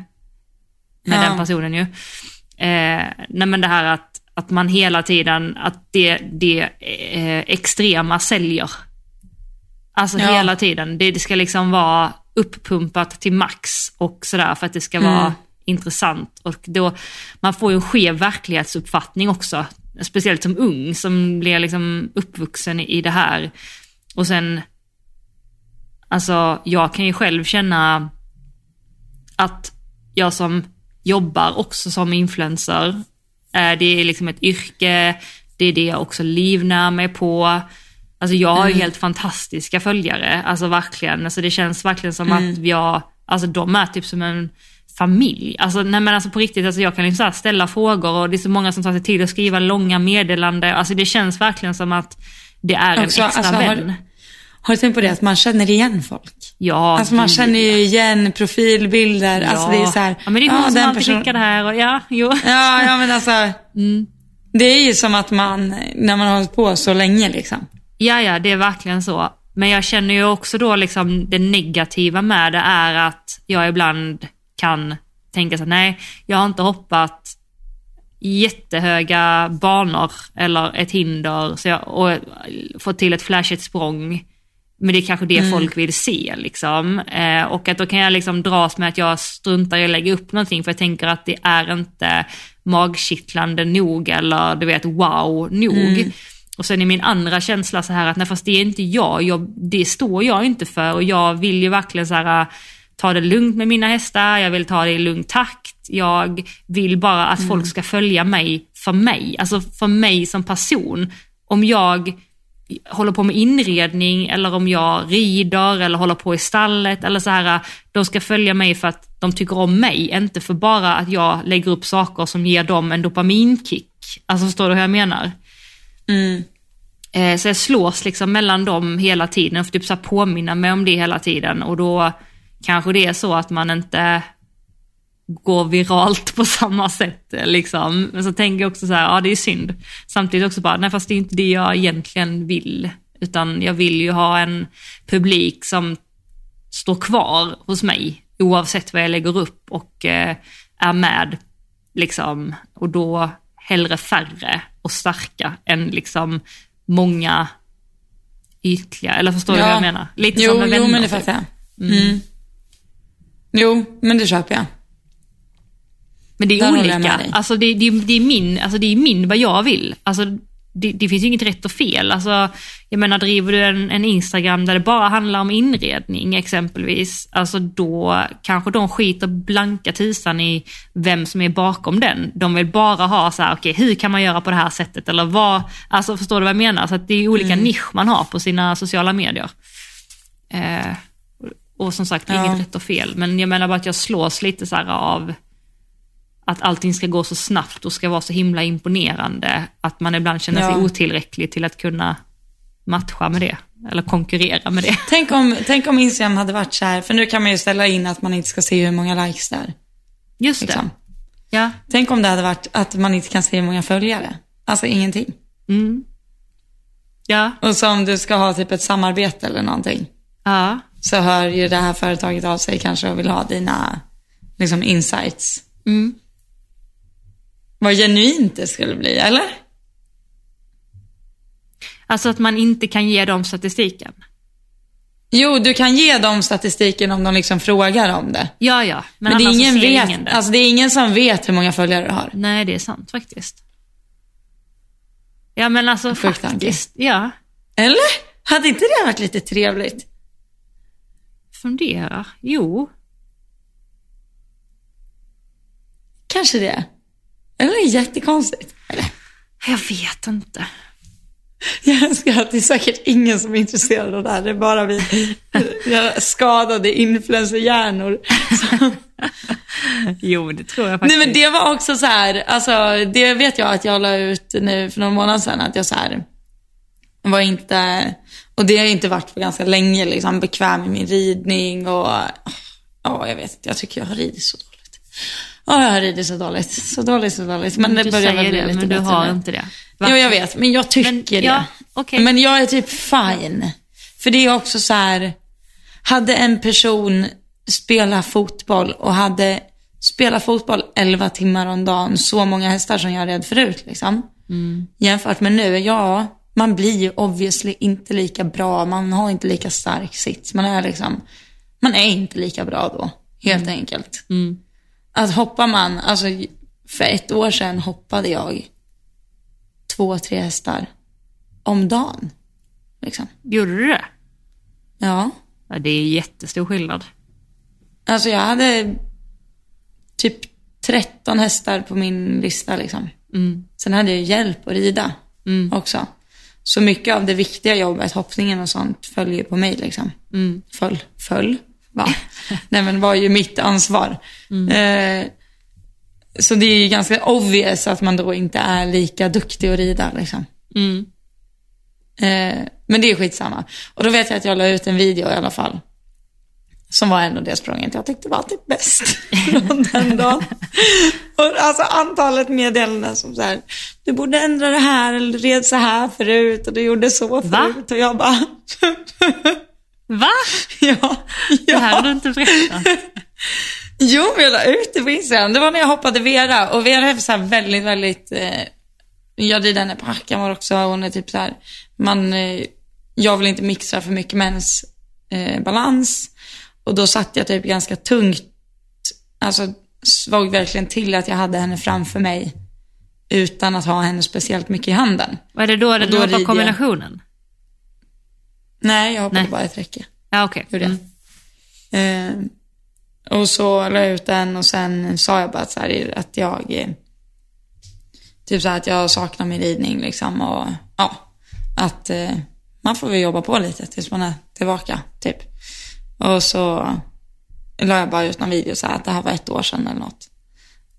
med ja. den personen ju. Eh, nej men det här att, att man hela tiden, att det, det eh, extrema säljer. Alltså ja. hela tiden. Det, det ska liksom vara uppumpat till max och sådär för att det ska mm. vara intressant. Och då, man får ju en skev verklighetsuppfattning också. Speciellt som ung som blir liksom uppvuxen i det här. Och sen, alltså jag kan ju själv känna att jag som jobbar också som influencer, det är liksom ett yrke, det är det jag också livnär mig på. Alltså jag har ju mm. helt fantastiska följare, alltså verkligen, alltså det känns verkligen som mm. att jag, alltså de är typ som en familj, alltså nej men alltså på riktigt, alltså jag kan liksom så här ställa frågor och det är så många som tar sig tid att skriva långa meddelanden, alltså det känns verkligen som att det är en också, extra alltså, vän. Har, har du tänkt på det att man känner igen folk? Ja. Alltså man det. känner ju igen profilbilder, ja. alltså det är såhär. Ja men det är hon ja, som alltid skickar det här och ja, jo. Ja, ja men alltså, mm. det är ju som att man, när man har hållit på så länge liksom. Ja, ja, det är verkligen så. Men jag känner ju också då liksom det negativa med det är att jag ibland kan tänka så här, nej, jag har inte hoppat jättehöga banor eller ett hinder så jag, och fått till ett flashigt språng. Men det är kanske det mm. folk vill se liksom. Eh, och att då kan jag liksom dras med att jag struntar i att lägga upp någonting för jag tänker att det är inte magkittlande nog eller du vet, wow nog. Mm. Och sen är min andra känsla så här att nej, fast det är inte jag, jag det står jag inte för och jag vill ju verkligen så här, ta det lugnt med mina hästar, jag vill ta det i lugn takt, jag vill bara att mm. folk ska följa mig för mig, alltså för mig som person. Om jag håller på med inredning eller om jag rider eller håller på i stallet eller så här, de ska följa mig för att de tycker om mig, inte för bara att jag lägger upp saker som ger dem en dopaminkick. Alltså förstår du hur jag menar? Mm. Så jag slås liksom mellan dem hela tiden. Jag får typ så här påminna mig om det hela tiden. Och då kanske det är så att man inte går viralt på samma sätt liksom. Men så tänker jag också så här, ja det är synd. Samtidigt också bara, nej fast det är inte det jag egentligen vill. Utan jag vill ju ha en publik som står kvar hos mig oavsett vad jag lägger upp och är med liksom. Och då hellre färre och starka än liksom många ytliga, eller förstår du ja. vad jag menar? Lite jo, som med vänner, jo, men det fattar jag. Mm. Mm. Jo, men det köper jag. Men det är där olika. Alltså det, det, det är min, alltså det är min vad jag vill. Alltså det, det finns ju inget rätt och fel. Alltså jag menar, driver du en, en Instagram där det bara handlar om inredning exempelvis, alltså då kanske de skiter blanka tisan i vem som är bakom den. De vill bara ha så här, okej, okay, hur kan man göra på det här sättet? Eller vad, alltså förstår du vad jag menar? Så att det är olika mm. nisch man har på sina sociala medier. Eh, och som sagt, ja. inget rätt och fel. Men jag menar bara att jag slås lite så här av att allting ska gå så snabbt och ska vara så himla imponerande att man ibland känner sig ja. otillräcklig till att kunna matcha med det eller konkurrera med det. Tänk om, tänk om Instagram hade varit så här, för nu kan man ju ställa in att man inte ska se hur många likes där. Just liksom. det. Ja. Tänk om det hade varit att man inte kan se hur många följare. Alltså ingenting. Mm. Ja. Och så om du ska ha typ ett samarbete eller någonting. Ja. Så hör ju det här företaget av sig kanske och vill ha dina liksom insights. Mm. Vad genuint det skulle bli, eller? Alltså att man inte kan ge dem statistiken. Jo, du kan ge dem statistiken om de liksom frågar om det. Ja, ja. Men, men det, är ingen vet, ingen det. Alltså, det är ingen som vet hur många följare du har. Nej, det är sant faktiskt. Ja, men alltså Sjukt faktiskt. Tanke. Ja. Eller? Hade inte det varit lite trevligt? Fundera. Jo. Kanske det. Eller är det jättekonstigt? Eller? Jag vet inte. Jag önskar att det är säkert ingen som är intresserad av det här. Det är bara vi skadade influencerhjärnor. Jo, det tror jag faktiskt. Nej, men det var också så här, alltså, det vet jag att jag la ut nu för någon månad sedan. Att jag så här var inte, och det har inte varit för ganska länge liksom, bekväm i min ridning. Och ja, jag vet inte, jag tycker jag har ridit så dåligt. Ja, jag har ridit så dåligt. Så dåligt, så dåligt. Men det börjar väl bli lite men du bättre har nu. Inte det. Va? Jo, jag vet, men jag tycker men, det. Ja, okay. Men jag är typ fine. För det är också så här, hade en person spelat fotboll och hade spelat fotboll elva timmar om dagen, så många hästar som jag red förut liksom, mm. jämfört med nu, ja, man blir ju obviously inte lika bra, man har inte lika stark sits, man är liksom, man är inte lika bra då, helt mm. enkelt. Mm. Att hoppar man, alltså för ett år sedan hoppade jag två, tre hästar om dagen. Liksom. Gjorde du det? Ja. Ja, det är jättestor skillnad. Alltså jag hade typ tretton hästar på min lista liksom. Mm. Sen hade jag hjälp att rida mm. också. Så mycket av det viktiga jobbet, hoppningen och sånt, följer på mig liksom. Mm. Föll, föll, va? Nej, men det var ju mitt ansvar. Mm. Eh, Så det är ju ganska obvious att man då inte är lika duktig att rida liksom. Mm. Eh, men det är skitsamma. Och då vet jag att jag la ut en video i alla fall. Som var ändå det språnget jag tyckte var alltid bäst från den dagen. Och alltså antalet meddelanden som så här, du borde ändra det här eller red så här förut och du gjorde så förut. Va? Och jag bara... Va? Ja, ja. Det här har du inte berättat. Jo, jag la ut det på Instagram. Det var när jag hoppade Vera. Och Vera är så här väldigt, väldigt... Eh, jag rider henne på hackan var också. Hon är typ så här... Man, eh, jag vill inte mixa för mycket med hennes eh, balans. Och då satt jag typ ganska tungt. Alltså, svag verkligen till att jag hade henne framför mig. Utan att ha henne speciellt mycket i handen. Var det då den hoppade kombinationen? Nej, jag hoppade Nej. bara ett räcke. Ja, okej. Okay. Mm. Eh, Och så la jag ut den och sen sa jag bara så här, att jag typ så här, att jag saknar min ridning liksom, och ja, att eh, man får väl jobba på lite tills man är tillbaka typ. Och så la jag bara ut någon video så här, att det här var ett år sedan eller något.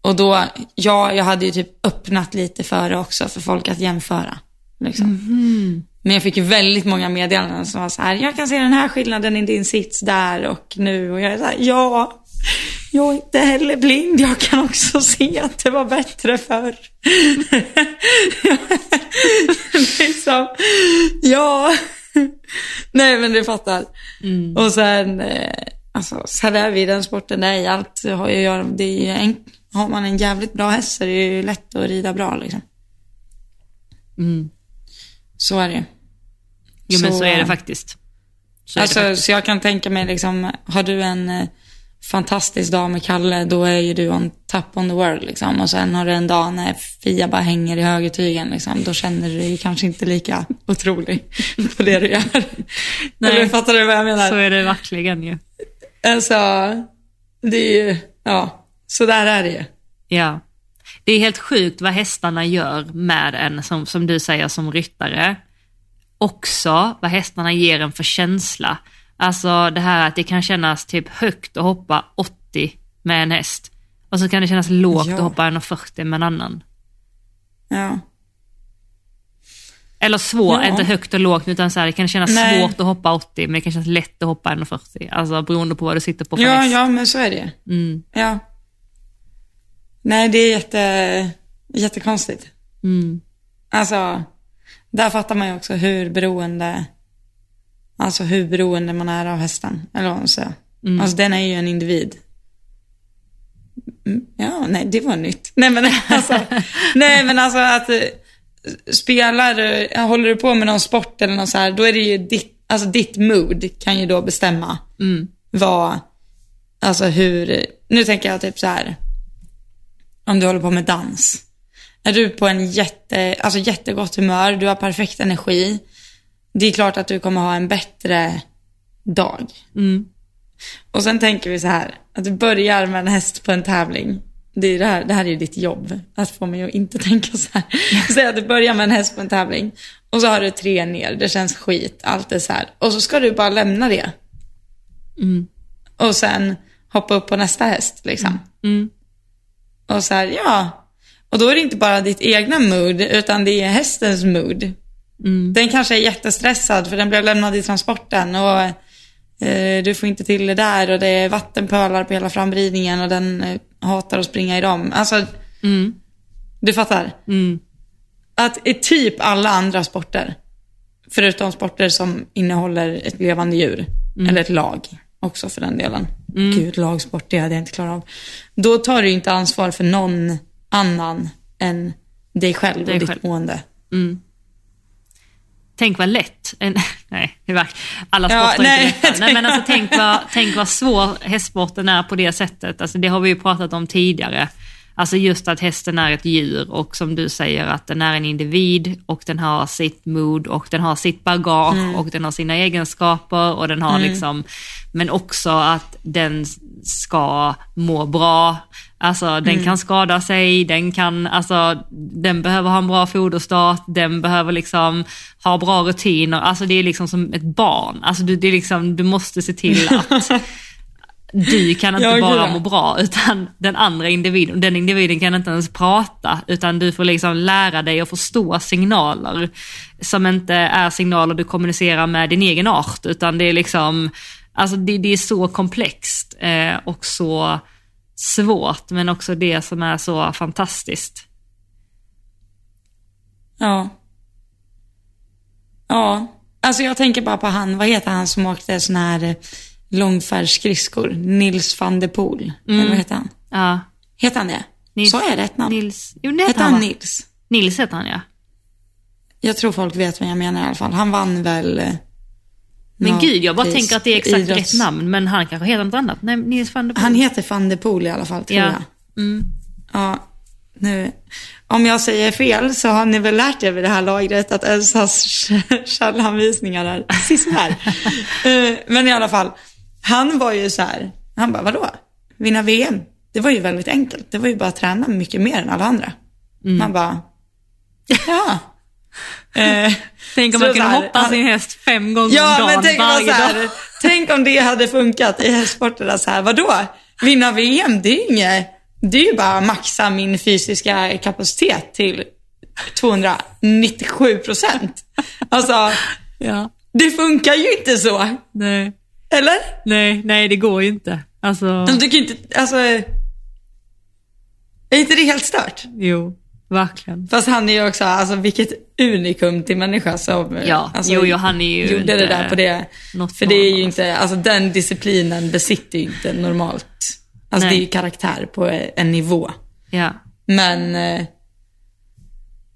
Och då, ja, jag hade ju typ öppnat lite för det också, för folk att jämföra liksom. Mm-hmm. Men jag fick ju väldigt många meddelanden som var så här, jag kan se den här skillnaden i din sits där och nu. Och jag är så här, ja, jag är inte heller blind. Jag kan också se att det var bättre förr. Liksom, ja. Nej, men du fattar. Mm. Och sen, alltså, så här är vi i den sporten där i allt. Har, ju, det är ju en, har man en jävligt bra häst så är det ju lätt att rida bra liksom. Mm. Så är det. Jo, men så, så är det faktiskt. Så, alltså, det faktiskt. Så jag kan tänka mig liksom, har du en eh, fantastisk dag med Kalle, då är ju du on top on the world liksom. Och sen har du en dag när Fia bara hänger i högertygen liksom, då känner du dig kanske inte lika otrolig på det du gör. Nej, eller fattar du vad jag menar? Så är det verkligen ju. Alltså, det är ju, ja, så där är det ju. Ja. Det är helt sjukt vad hästarna gör med en, som, som du säger, som ryttare. Också vad hästarna ger en för känsla. Alltså det här att det kan kännas typ högt att hoppa åttio med en häst. Och så kan det kännas lågt ja. att hoppa hundrafyrtio med en annan. Ja. Eller svårt, ja. inte högt och lågt, utan så här, det kan kännas Nej. svårt att hoppa åttio, men det kan kännas lätt att hoppa hundrafyrtio. Alltså beroende på vad du sitter på för ja, häst. Ja, men så är det. Mm. Ja. Nej, det är jätte, jättekonstigt. Mm. Alltså, där fattar man ju också hur beroende, alltså hur beroende man är av hästen. Eller vad man säger. Mm. Alltså, den är ju en individ. Ja, nej, det var nytt. Nej, men alltså, nej, men alltså att spelar, håller du på med någon sport eller något så här, då är det ju ditt, alltså ditt mood kan ju då bestämma mm. vad, alltså hur, nu tänker jag typ så här, om du håller på med dans, är du på en jätte, alltså jättegott humör, du har perfekt energi, det är klart att du kommer ha en bättre dag. Mm. Och sen tänker vi så här, att du börjar med en häst på en tävling. Det, är det, här, det här är ju ditt jobb, att få mig att inte tänka så här. Så att du börjar med en häst på en tävling och så har du tre ner, det känns skit, allt är så här. Och så ska du bara lämna det. Mm. Och sen hoppa upp på nästa häst liksom. Mm. Mm. Och så här, ja. Och då är det inte bara ditt egna mood, utan det är hästens mood. Mm. Den kanske är jättestressad för den blev lämnad i transporten och eh, du får inte till det där och det är vattenpölar på hela frambridningen och den eh, hatar att springa i dem. Alltså, mm. du fattar. Mm. Att i typ alla andra sporter, förutom sporter som innehåller ett levande djur mm. eller ett lag också för den delen. Mm. Gud, lagsport, det hade jag inte klarat av. Då tar du inte ansvar för någon annan än dig själv dig och ditt själv. mående. Mm. Tänk vad lätt. Nej, alla sporter ja, är inte lätta. Nej, men alltså, tänk, vad, tänk vad svår hästsporten är på det sättet. Alltså, det har vi ju pratat om tidigare. Alltså just att hästen är ett djur och som du säger att den är en individ och den har sitt mod och den har sitt bagage mm. och den har sina egenskaper och den har mm. liksom, men också att den ska må bra. Alltså den mm. kan skada sig, den kan, alltså den behöver ha en bra foderstat, den behöver liksom ha bra rutiner. Alltså det är liksom som ett barn. Alltså du, det är liksom, du måste se till att du kan inte ja, bara må bra, utan den andra individen, den individen kan inte ens prata, utan du får liksom lära dig att förstå signaler som inte är signaler du kommunicerar med din egen art, utan det är liksom, alltså det, det är så komplext eh, och så svårt, men också det som är så fantastiskt. Ja. Ja, alltså jag tänker bara på han, vad heter han som åkte sån här långfärdsskridskor, Nils van der Poel. Mm. Eller vad heter han? Ja. Heter han det? Nils. Så är det ett namn. Nils. Jo, det heter han, han Nils. Nils heter han, ja. Jag tror folk vet vad jag menar i alla fall. Han vann väl... Men no, gud, jag bara tänker att det är exakt idrotts... rätt namn. Men han kanske heter något annat. Nej, Nils van der Poel. Han heter van der Poel i alla fall, tror ja. jag. Mm. Ja, nu... Om jag säger fel så har ni väl lärt er vid det här lagret att Elsas källanvisningar är sist här. Men i alla fall... Han var ju så här, han bara, vadå? Vinna V M, det var ju väldigt enkelt. Det var ju bara att träna mycket mer än alla andra. Mm. Man bara, ja. eh, tänk om man kunde här, hoppa han, sin häst fem gånger ja, om dagen. Men tänk, varje här, dag. Tänk om det hade funkat i hästsporterna så här, vadå? Vinna V M, det är ju inget, det är ju bara att maxa min fysiska kapacitet till tvåhundranittiosju procent. Alltså, ja. Det funkar ju inte så. Nej. Eller? Nej, nej, det går ju inte. Alltså... Du kan inte, alltså... Är inte det helt stört? Jo, verkligen. Fast han är ju också, alltså vilket unikum till människa som... Ja, alltså, jo, jo, han är ju gjorde inte... det där på det. För det är ju inte, alltså den disciplinen besitter ju inte normalt. Alltså nej. Det är ju karaktär på en nivå. Ja. Men,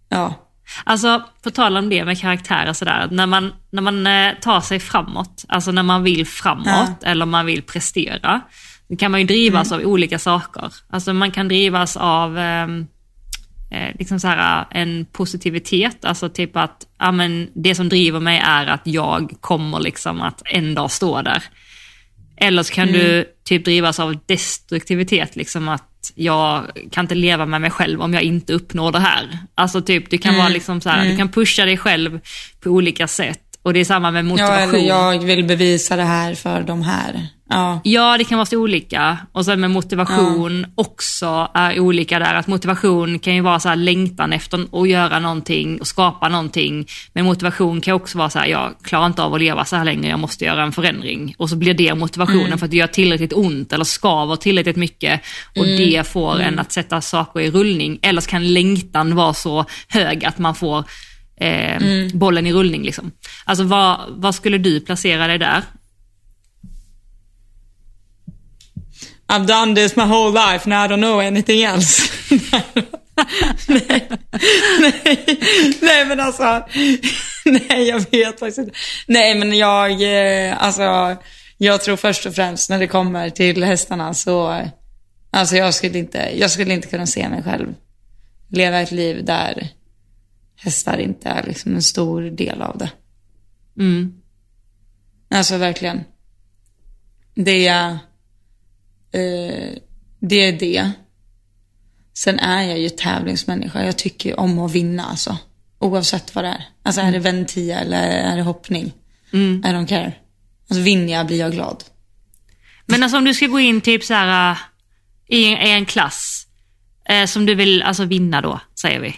ja... Alltså, på tal om det med karaktärer sådär, när man, när man tar sig framåt, alltså när man vill framåt ja. eller man vill prestera, då kan man ju drivas mm. av olika saker. Alltså man kan drivas av eh, liksom så här, en positivitet, alltså typ att ja, men det som driver mig är att jag kommer liksom att en dag stå där. Eller så kan mm. du typ drivas av destruktivitet, liksom att jag kan inte leva med mig själv om jag inte uppnår det här. Alltså typ, du kan mm. vara liksom så här, mm. du kan pusha dig själv på olika sätt. Och det är samma med motivation. Ja, eller jag vill bevisa det här för de här. Ja, ja det kan vara så olika. Och sen med motivation ja. också är olika där. Att motivation kan ju vara så här längtan efter att göra någonting och skapa någonting. Men motivation kan också vara så här, jag klarar inte av att leva så här länge, jag måste göra en förändring. Och så blir det motivationen mm. för att det gör tillräckligt ont eller skaver tillräckligt mycket. Och mm. det får mm. en att sätta saker i rullning. Eller så kan längtan vara så hög att man får... Eh, mm. bollen i rullning liksom. Alltså vad, vad skulle du placera dig där? I've done this my whole life, now I don't know anything else. nej. nej. nej men alltså Nej, jag vet faktiskt inte. Nej, men jag, alltså, jag tror först och främst när det kommer till hästarna så, alltså jag skulle inte, jag skulle inte kunna se mig själv leva ett liv där hästar inte är liksom en stor del av det. Mm. Alltså verkligen. Det är, eh, det är det. Sen är jag ju tävlingsmänniska. Jag tycker ju om att vinna, alltså. Oavsett vad det är. Alltså är det ventia eller är det hoppning? Mm. I don't care. Alltså vinner jag blir jag glad. Men alltså om du ska gå in typ så här i en, i en klass eh, som du vill alltså vinna då, säger vi.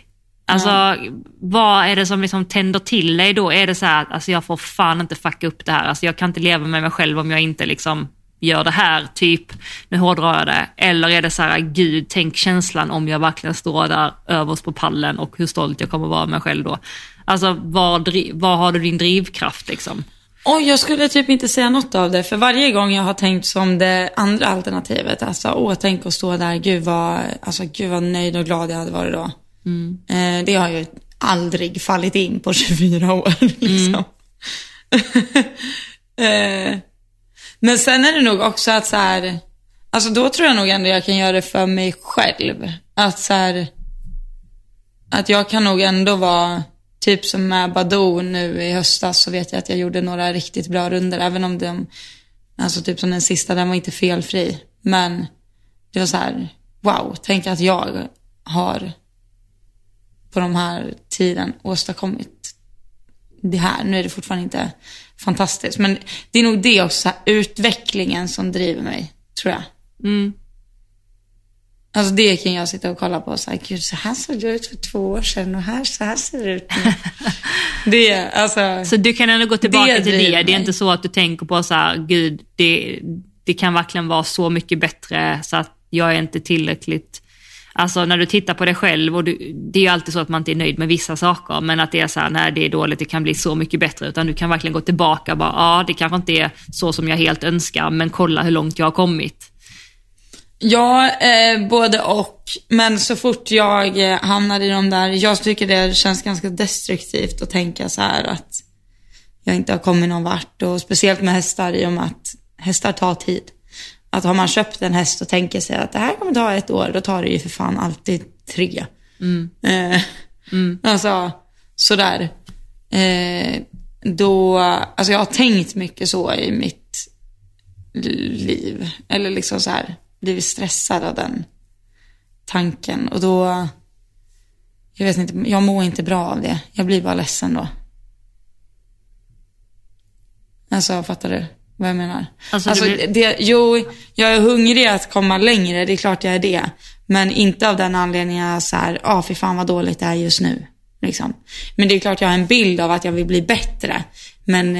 Alltså mm. vad är det som liksom tänder till dig då? Är det så här att alltså jag får fan inte fucka upp det här. Alltså jag kan inte leva med mig själv om jag inte liksom gör det här, typ, nu hårdrar jag det. Eller är det så här, gud, tänk känslan om jag verkligen står där överst på pallen och hur stolt jag kommer vara av mig själv då. Alltså, var, var har du din drivkraft liksom? Oj, jag skulle typ inte säga något av det. För varje gång jag har tänkt som det andra alternativet, alltså, åh, tänk att stå där, gud vad, alltså, gud vad nöjd och glad jag hade varit då. Mm. Eh, det har ju aldrig fallit in på tjugofyra år, liksom. Mm. eh... Men sen är det nog också att så här, alltså då tror jag nog ändå jag kan göra det för mig själv. Att så här, att jag kan nog ändå vara typ som med Badoo nu i höstas, så vet jag att jag gjorde några riktigt bra runder, även om de, alltså typ som den sista, den var inte felfri. Men det var så här, wow, tänk att jag har på de här tiden åstadkommit det här. Nu är det fortfarande inte fantastiskt, men det är nog det också, utvecklingen som driver mig, tror jag. Mm. Alltså det kan jag sitta och kolla på och säga, gud, så här såg det ut för två år sedan och här, så här ser det ut nu. Det, alltså, så du kan ändå gå tillbaka det till det, mig. Det är inte så att du tänker på så här, gud, det, det kan verkligen vara så mycket bättre så att jag är inte tillräckligt. Alltså när du tittar på dig själv, och du, det är ju alltid så att man inte är nöjd med vissa saker, men att det är så här, nej, det är dåligt, det kan bli så mycket bättre, utan du kan verkligen gå tillbaka och bara, ja, ah, det kanske inte är så som jag helt önskar, men kolla hur långt jag har kommit. Ja, eh, både och. Men så fort jag eh, hamnar i de där, jag tycker det känns ganska destruktivt att tänka så här att jag inte har kommit någon vart, och speciellt med hästar, i och med att hästar tar tid. Att har man köpt en häst och tänker sig att det här kommer ta ett år, då tar det ju för fan alltid tre. Mm. Eh, mm. Alltså, sådär. Eh, då, alltså jag har tänkt mycket så i mitt liv. Eller liksom så här, blivit stressad av den tanken. Och då, jag vet inte, jag mår inte bra av det. Jag blir bara ledsen då. Alltså, fattar du vad jag menar? Alltså, alltså, blir... det, jo, jag är hungrig att komma längre, det är klart jag är det. Men inte av den anledningen jag så här, ah, fy fan vad dåligt det är just nu. Liksom. Men det är klart jag har en bild av att jag vill bli bättre. Men,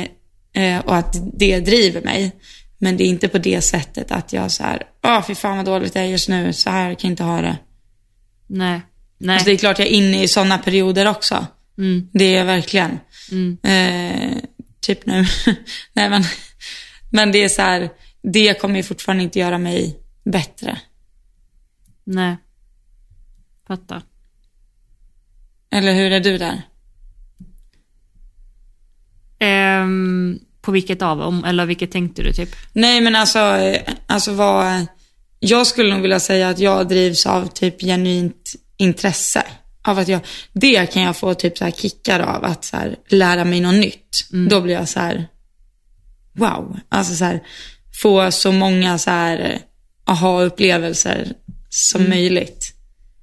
eh, och att det driver mig. Men det är inte på det sättet att jag så här, ah, fy fan vad dåligt det är just nu, så här kan jag inte ha det. Nej. Nej. Alltså, det är klart jag är inne i sådana perioder också. Mm. Det är jag verkligen. Mm. Eh, typ nu. Nej, men... Men det är så här, det kommer ju fortfarande inte göra mig bättre. Nej. Fattar. Eller hur är du där? Um, på vilket av om, eller vilket tänkte du typ? Nej, men alltså, alltså vad, jag skulle nog vilja säga att jag drivs av typ genuint intresse. Av att jag, det kan jag få typ så här kickar av, att så här, lära mig något nytt. Mm. Då blir jag så här... wow, alltså så här, få så många så här aha-upplevelser som mm. möjligt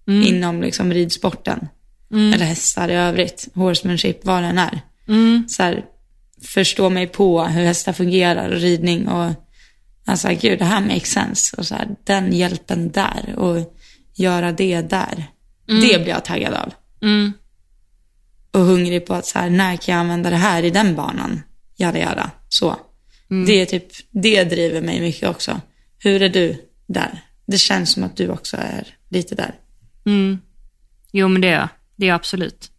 mm. inom liksom ridsporten mm. eller hästar i övrigt, horsemanship, vad den är. Mm. Så här, förstå mig på hur hästar fungerar och ridning, och alltså gud, det här makes sense, och så här, den hjälpen där och göra det där. Mm. Det blir jag taggad av. Mm. Och hungrig på att så här, när kan jag använda det här i den banan? Jada, jada, så. Mm. Det är typ, det driver mig mycket också. Hur är du där? Det känns som att du också är lite där. Mm. Jo, men det är jag. Det är absolut.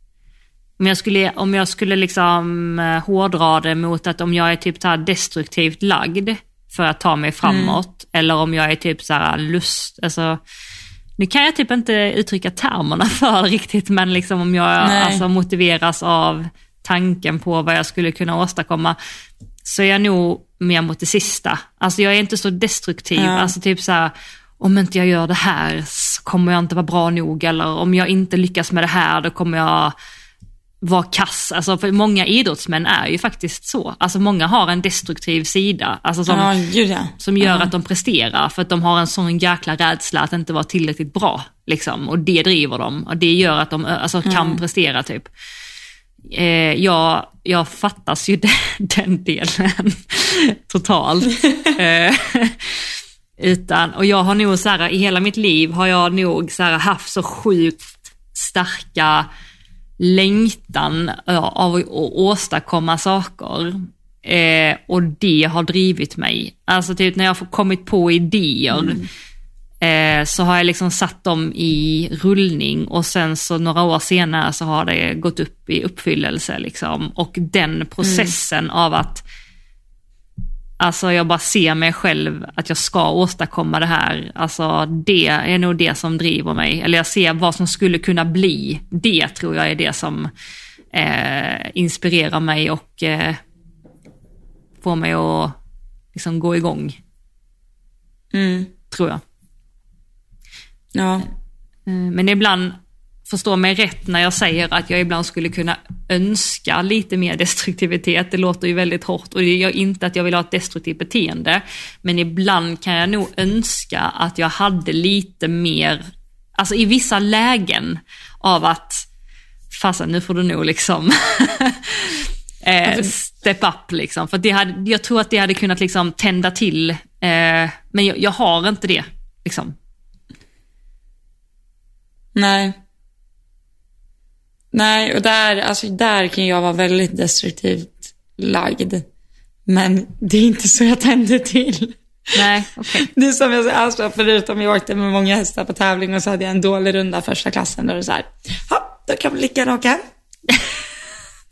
Om jag skulle, om jag skulle liksom hårdra det mot att om jag är typ så här destruktivt lagd för att ta mig framåt, mm. eller om jag är typ så här lust, alltså nu kan jag typ inte uttrycka termerna för riktigt, men liksom om jag, nej, alltså motiveras av tanken på vad jag skulle kunna åstadkomma, så är jag nog mer mot det sista. Alltså jag är inte så destruktiv. Mm. Alltså typ så här, om inte jag gör det här så kommer jag inte vara bra nog, eller om jag inte lyckas med det här då kommer jag vara kass. Alltså för många idrottsmän är ju faktiskt så. Alltså många har en destruktiv sida, alltså som, ja, ja. som gör mm. att de presterar för att de har en sån jäkla rädsla att inte vara tillräckligt bra. Liksom. Och det driver dem. Och det gör att de alltså, mm. kan prestera typ. Eh, jag, jag fattas ju den, den delen totalt. eh, utan, och jag har nog så här, i hela mitt liv har jag nog så här, haft så sjukt starka längtan ja, av att åstadkomma saker. Eh, och det har drivit mig. Alltså typ när jag har kommit på idéer mm. så har jag liksom satt dem i rullning och sen så några år senare så har det gått upp i uppfyllelse liksom. Och den processen mm. av att alltså jag bara ser mig själv att jag ska åstadkomma det här, alltså det är nog det som driver mig, eller jag ser vad som skulle kunna bli, det tror jag är det som eh, inspirerar mig och eh, får mig att liksom gå igång mm. tror jag. Ja. Men ibland förstår mig rätt när jag säger att jag ibland skulle kunna önska lite mer destruktivitet. Det låter ju väldigt hårt och det gör inte att jag vill ha ett destruktivt beteende, men ibland kan jag nog önska att jag hade lite mer, alltså i vissa lägen av att fasen, nu får du nog liksom eh, step up liksom. För det hade, jag tror att det hade kunnat liksom tända till eh, men jag, jag har inte det liksom. Nej. Nej, och där, alltså, där kan jag vara väldigt destruktivt lagd. Men det är inte så jag tänder till. Nej, okej. Okay. Det är som jag sa, alltså, förutom jag åkte med många hästar på tävling och så hade jag en dålig runda första klassen. Där det så här, ja, då kan vi lika gärna åka.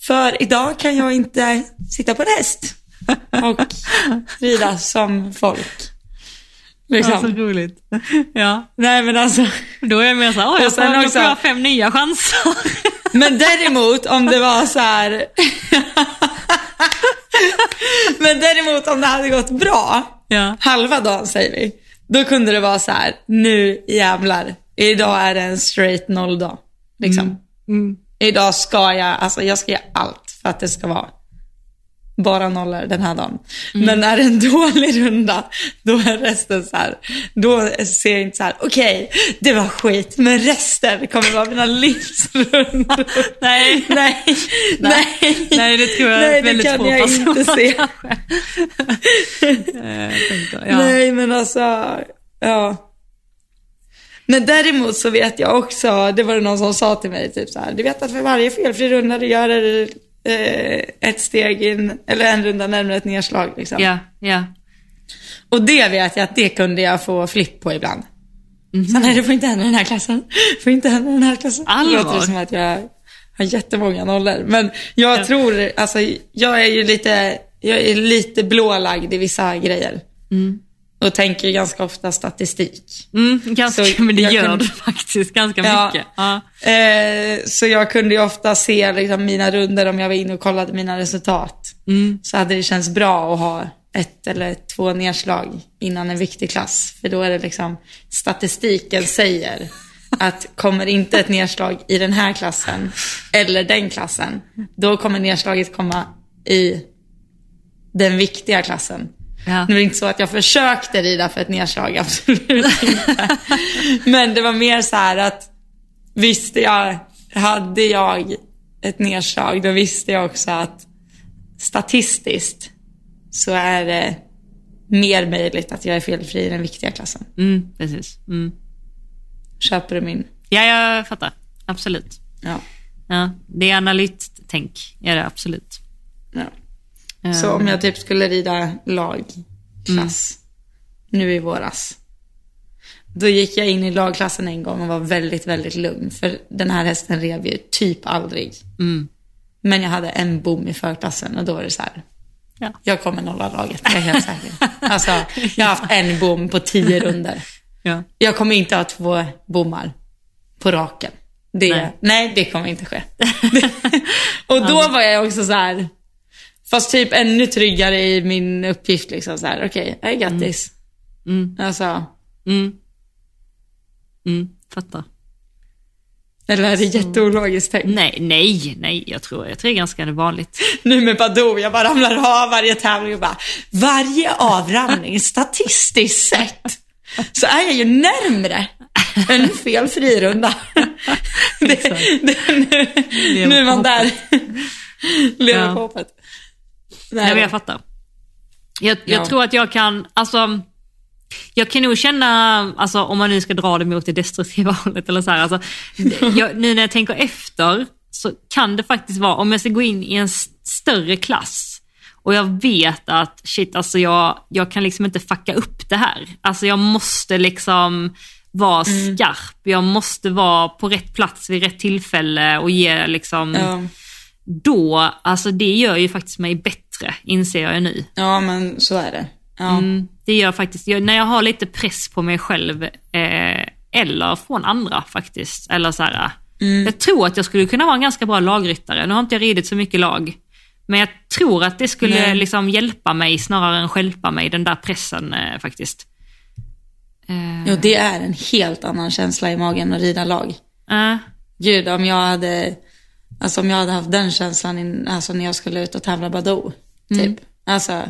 För idag kan jag inte sitta på en häst och rida som folk. Liksom. Ja, så roligt. Ja. Nej, men alltså, då är jag med så här, jag får, också, får jag fem nya chanser. Men däremot om det var så här men däremot om det hade gått bra ja. halva dagen säger vi, då kunde det vara så här, nu jävlar, idag är det en straight noll dag liksom. Mm. Mm. Idag ska jag, alltså jag ska göra allt för att det ska vara bara nollor den här dagen. Mm. Men när det är en dålig runda, då är resten så här, då ser jag inte så här, okej, okay, det var skit, men resten kommer vara mina livsrundor. nej, nej, nej, nej. Nej, det tror jag nej, är väldigt få jag inte se. tänkte, ja. Nej, men alltså, ja. Men däremot så vet jag också, det var det någon som sa till mig typ så här, du vet att för varje felfri runda du gör är det ett steg in, eller en runda närmare ett nedslag liksom. Ja, yeah, ja. Yeah. Och det vet jag att det kunde jag få flipp på ibland. Mm-hmm. Så nej, det får inte hända den här klassen. Det får inte hända den här klassen. Allvar. Det låter som att jag har jättemånga nollor, men jag yeah. tror alltså jag är ju lite jag är lite blålagd i vissa grejer. Mm. Och tänker ganska ofta statistik. Mm, ganska, så men det gör kunde, faktiskt ganska ja, mycket. Ja. Eh, så jag kunde ju ofta se liksom, mina runder om jag var inne och kollade mina resultat. Mm. Så hade det känts bra att ha ett eller två nedslag innan en viktig klass. För då är det liksom, statistiken säger att kommer inte ett nedslag i den här klassen eller den klassen, då kommer nedslaget komma i den viktiga klassen. Ja. Det var inte så att jag försökte rida för ett nedslag, absolut inte. Men det var mer så här att visste jag, hade jag ett nedslag, då visste jag också att statistiskt så är det mer möjligt att jag är felfri i den viktiga klassen. Mm, precis. Mm. Köper du min? Ja, jag fattar. Absolut. Ja. Ja, det är analyttänk, är det absolut. Ja. Så om jag typ skulle rida lagklass mm. nu i våras, då gick jag in i lagklassen en gång och var väldigt, väldigt lugn. För den här hästen rev ju typ aldrig. Mm. Men jag hade en bom i förklassen och då var det så här. Ja. Jag kommer nolla laget, jag är helt säker. Alltså, jag har haft en bom på tio runder. Ja. Jag kommer inte ha två bommar på raken. Det, nej. nej, det kommer inte ske. Och då var jag också så här, fast typ ännu tryggare i min uppgift liksom så här, okej, okay, jag är grattis. Mm. Alltså. Mm. Mm, fattar. Eller är det så... jätteologiskt tänkt? Nej, nej, nej, jag tror, jag tror det är ganska vanligt. Nu med Badoo, jag bara ramlar av varje tävling och bara, varje avramning statistiskt sett så är jag ju närmare en fel frirunda. det, det, nu, nu är man där. Lever på hoppet. Nej, men jag fattar. Jag, jag ja. tror att jag kan, alltså jag kan nog känna, alltså om man nu ska dra det mot det destruktiva hållet eller så här, alltså, jag, nu när jag tänker efter så kan det faktiskt vara, om jag ska gå in i en större klass och jag vet att shit, alltså jag, jag kan liksom inte fucka upp det här. Alltså jag måste liksom vara mm. skarp, jag måste vara på rätt plats vid rätt tillfälle och ge liksom... Ja. Då, alltså det gör ju faktiskt mig bättre, inser jag nu. Ja, men så är det. Ja. Mm, det gör faktiskt, jag, när jag har lite press på mig själv eh, eller från andra faktiskt, eller så här, mm. jag tror att jag skulle kunna vara en ganska bra lagryttare. Nu har inte jag ridit så mycket lag, men jag tror att det skulle mm. liksom hjälpa mig snarare än stjälpa mig, den där pressen eh, faktiskt. Eh. Ja, det är en helt annan känsla i magen att rida lag. Eh. Gud, om jag hade... Alltså om jag hade haft den känslan in, alltså när jag skulle ut och tävla Badoo typ. Mm. Alltså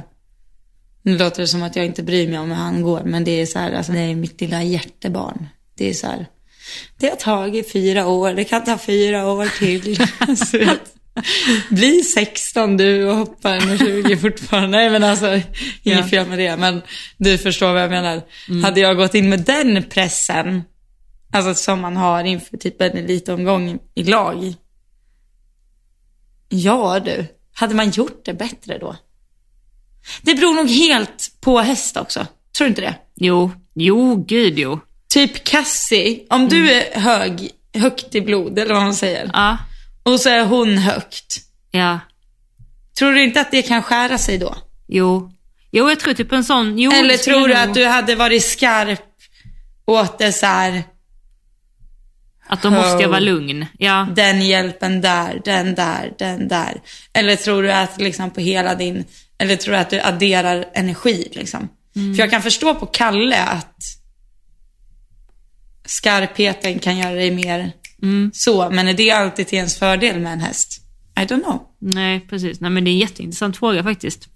nu låter det som att jag inte bryr mig om hur han går, men det är så här, alltså det är mitt lilla hjärtebarn. Det är så här, det har tagit fyra år, det kan ta fyra år till. Alltså, bli sexton du och hoppa en tjugo fortfarande. Nej, men alltså inget fel med det, men du förstår vad jag menar. Mm. Hade jag gått in med den pressen, alltså som man har inför typ en elitomgång i lag. Ja du, hade man gjort det bättre då? Det beror nog helt på häst också. Tror du inte det? Jo, jo gud jo. Typ Cassie, om mm. du är hög, högt i blod eller vad man säger. Ja. Och så är hon högt. Ja. Tror du inte att det kan skära sig då? Jo. Jo, jag tror typ en sån. Jo, eller tror du att du hade varit skarp åt det så här? Att då måste jag vara lugn. Ja. Den hjälpen där, den där, den där. Eller tror du att liksom på hela din... Eller tror du att du adderar energi liksom? Mm. För jag kan förstå på Kalle att skarpheten kan göra dig mer mm. så. Men är det alltid till ens fördel med en häst? I don't know. Nej, precis. Nej, men det är en jätteintressant fråga faktiskt.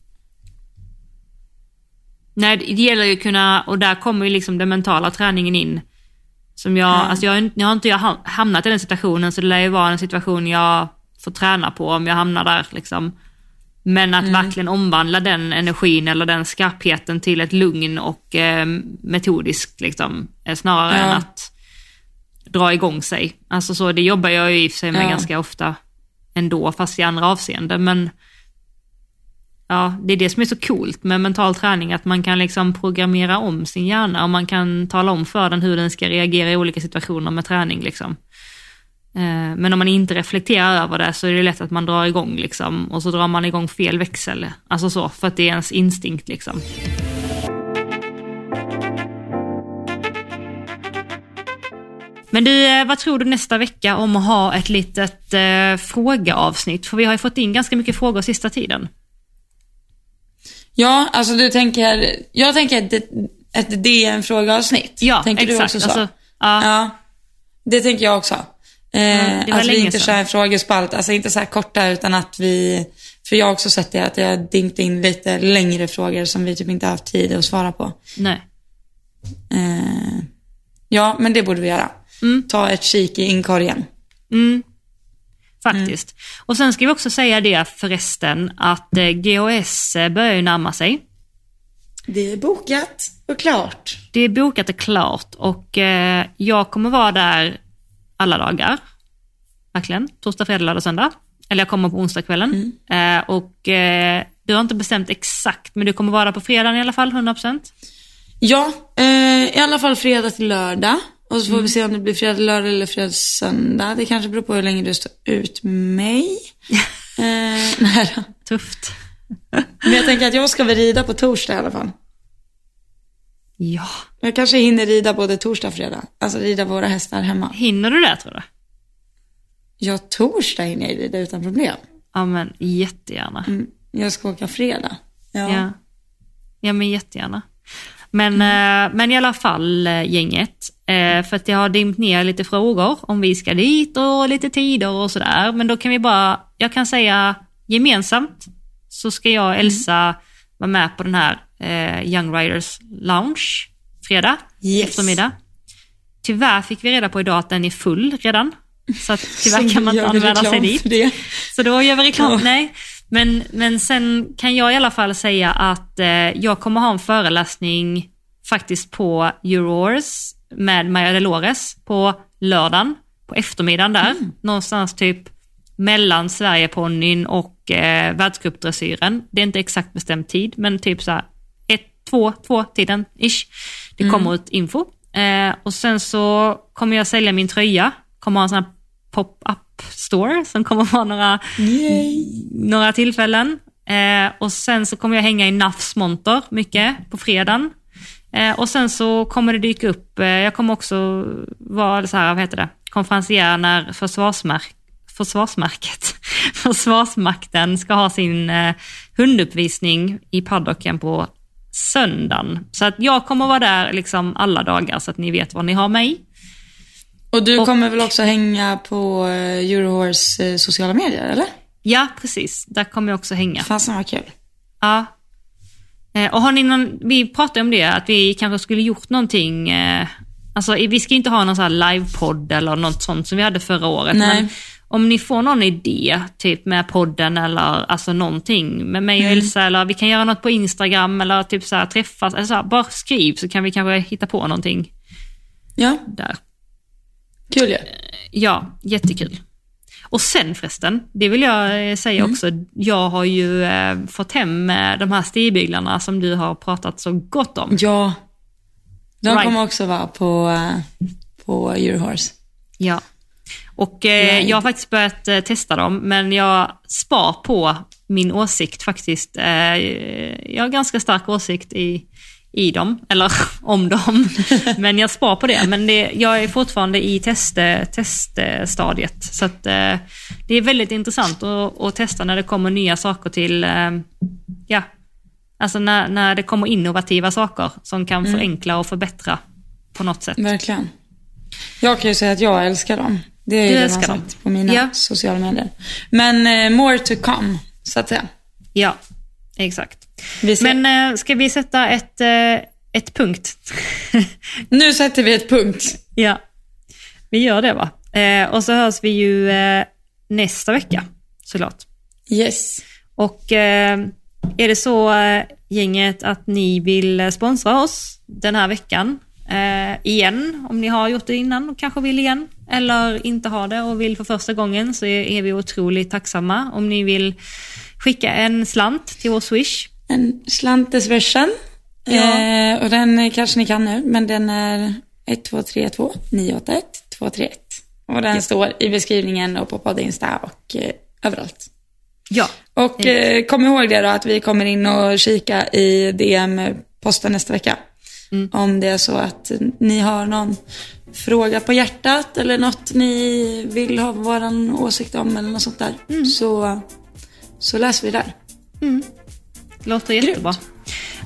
Nej, det gäller ju att kunna... Och där kommer ju liksom den mentala träningen in. Som jag, mm. alltså jag, jag har inte jag hamnat i den situationen, så det lär ju vara en situation jag får träna på om jag hamnar där liksom. Men att mm. verkligen omvandla den energin eller den skarpheten till ett lugn och eh, metodiskt liksom, snarare ja. än att dra igång sig. Alltså så, det jobbar jag ju i och för sig med ja. ganska ofta ändå, fast i andra avseenden. Men ja, det är det som är så coolt med mental träning, att man kan liksom programmera om sin hjärna och man kan tala om för den hur den ska reagera i olika situationer med träning liksom. Men om man inte reflekterar över det så är det lätt att man drar igång liksom, och så drar man igång fel växel, alltså så, för att det är ens instinkt liksom. Men du, vad tror du nästa vecka om att ha ett litet eh, frågeavsnitt? För vi har ju fått in ganska mycket frågor sista tiden. Ja, alltså du tänker... Jag tänker att det, att det är en frågeavsnitt. Ja, tänker exakt. Du också så? Alltså, ja. ja. Det tänker jag också. Eh, ja, att vi inte kör en frågespalt. Alltså inte så här korta, utan att vi... För jag har också sett det, att jag dinkt in lite längre frågor som vi typ inte har haft tid att svara på. Nej. Eh, ja, men det borde vi göra. Mm. Ta ett kik i inkorgen. Mm. Faktiskt. Mm. Och sen ska vi också säga det förresten, att G O S börjar ju närma sig. Det är bokat och klart. Det är bokat och klart. Och eh, jag kommer vara där alla dagar. Verkligen. Torsdag, fredag, lördag, söndag. Eller jag kommer på onsdagskvällen. Mm. Eh, och eh, du har inte bestämt exakt, men du kommer vara där på fredagen i alla fall, hundra procent. Ja, eh, i alla fall fredag till lördag. Och så får mm. vi se om det blir fredag, lördag eller fredag, söndag. Det kanske beror på hur länge du står ut med mig. eh, nej då. Tufft. Men jag tänker att jag ska väl rida på torsdag i alla fall. Ja. Jag kanske hinner rida både torsdag och fredag. Alltså rida våra hästar hemma. Hinner du det, tror du? jag torsdag hinner i det utan problem. Ja, men jättegärna. Mm. Jag ska åka fredag. Ja, ja, ja men jättegärna. Men, mm. eh, men i alla fall gänget, eh, för att jag har dimmt ner lite frågor om vi ska dit och lite tider och sådär. Men då kan vi bara, jag kan säga gemensamt så ska jag och Elsa mm. vara med på den här eh, Young Writers Lounge fredag yes. eftermiddag. Tyvärr fick vi reda på idag att den är full redan. Så att tyvärr kan man inte använda sig dit. Det. Så då gör vi reklam. Ja. Nej. Men, men sen kan jag i alla fall säga att eh, jag kommer ha en föreläsning faktiskt på Eurohorse med Maria Delores på lördagen, på eftermiddagen där. Mm. Någonstans typ mellan Sverigeponnyn och eh, världsgruppdressyren. Det är inte exakt bestämd tid, men typ så här ett, två, två tiden ish. Det mm. kommer ut info. Eh, och sen så kommer jag sälja min tröja. Kommer ha en sån här pop-up store som kommer vara några, några tillfällen. Eh, och sen så kommer jag hänga i Nafs monter mycket på fredagen. Eh, och sen så kommer det dyka upp, eh, jag kommer också vara så här, vad heter det? Konferencier när försvarsmark, försvarsmarket, Försvarsmakten ska ha sin eh, hunduppvisning i paddocken på söndagen. Så att jag kommer vara där liksom alla dagar så att ni vet vad ni har mig. Och du kommer och, väl också hänga på Eurohorse sociala medier, eller? Ja, precis. Där kommer jag också hänga. Fasen vad kul. Ja. Och har ni någon, vi pratade om det, att vi kanske skulle gjort någonting. Alltså, vi ska inte ha någon sån här livepodd eller något sånt som vi hade förra året. Nej. Men om ni får någon idé, typ med podden eller alltså någonting med mig och mm. Elsa, eller vi kan göra något på Instagram eller typ så här träffas. Eller så här, bara skriv så kan vi kanske hitta på någonting. Ja. Där. Kul ja. Ja, jättekul. Och sen förresten, det vill jag säga mm. också, jag har ju eh, fått hem eh, de här stigbyglarna som du har pratat så gott om. Ja, de right. kommer också vara på, eh, på Eurohorse. Ja, och eh, right. jag har faktiskt börjat eh, testa dem, men jag spar på min åsikt faktiskt. Eh, jag har ganska stark åsikt i... i dem, eller om dem. Men jag spar på det. Men det, jag är fortfarande i test, teststadiet. Så att, eh, det är väldigt intressant att, att testa när det kommer nya saker till... Eh, ja, alltså när, när det kommer innovativa saker som kan mm. förenkla och förbättra på något sätt. Verkligen. Jag kan ju säga att jag älskar dem. Det är du ju det man sagt på mina ja. sociala medier. Men eh, more to come, så att säga. Ja, exakt. Vi ska... Men äh, ska vi sätta ett, äh, ett punkt? Nu sätter vi ett punkt. Ja, vi gör det va? Äh, och så hörs vi ju äh, nästa vecka, såklart. Yes. Och äh, är det så äh, gänget att ni vill sponsra oss den här veckan äh, igen, om ni har gjort det innan och kanske vill igen, eller inte har det och vill för första gången, så är, är vi otroligt tacksamma om ni vill skicka en slant till vår Swish. En slantesversion. Ja. Eh, och den kanske ni kan nu, men den är ett två tre två nio åtta ett två tre ett. Och den ja. står i beskrivningen och på podd Insta och eh, överallt. Ja. Och eh, kom ihåg det då, att vi kommer in och kika i D M-posten nästa vecka. Mm. Om det är så att ni har någon fråga på hjärtat eller något ni vill ha våran åsikt om eller något sånt där. Mm. Så, så läser vi där. Mm. Låter jättebra.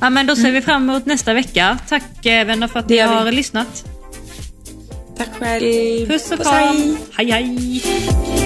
Ja, men då ser mm. vi fram emot nästa vecka. Tack vänner för att ni har vi. lyssnat. Tack själv. Puss och kram. Hej hej.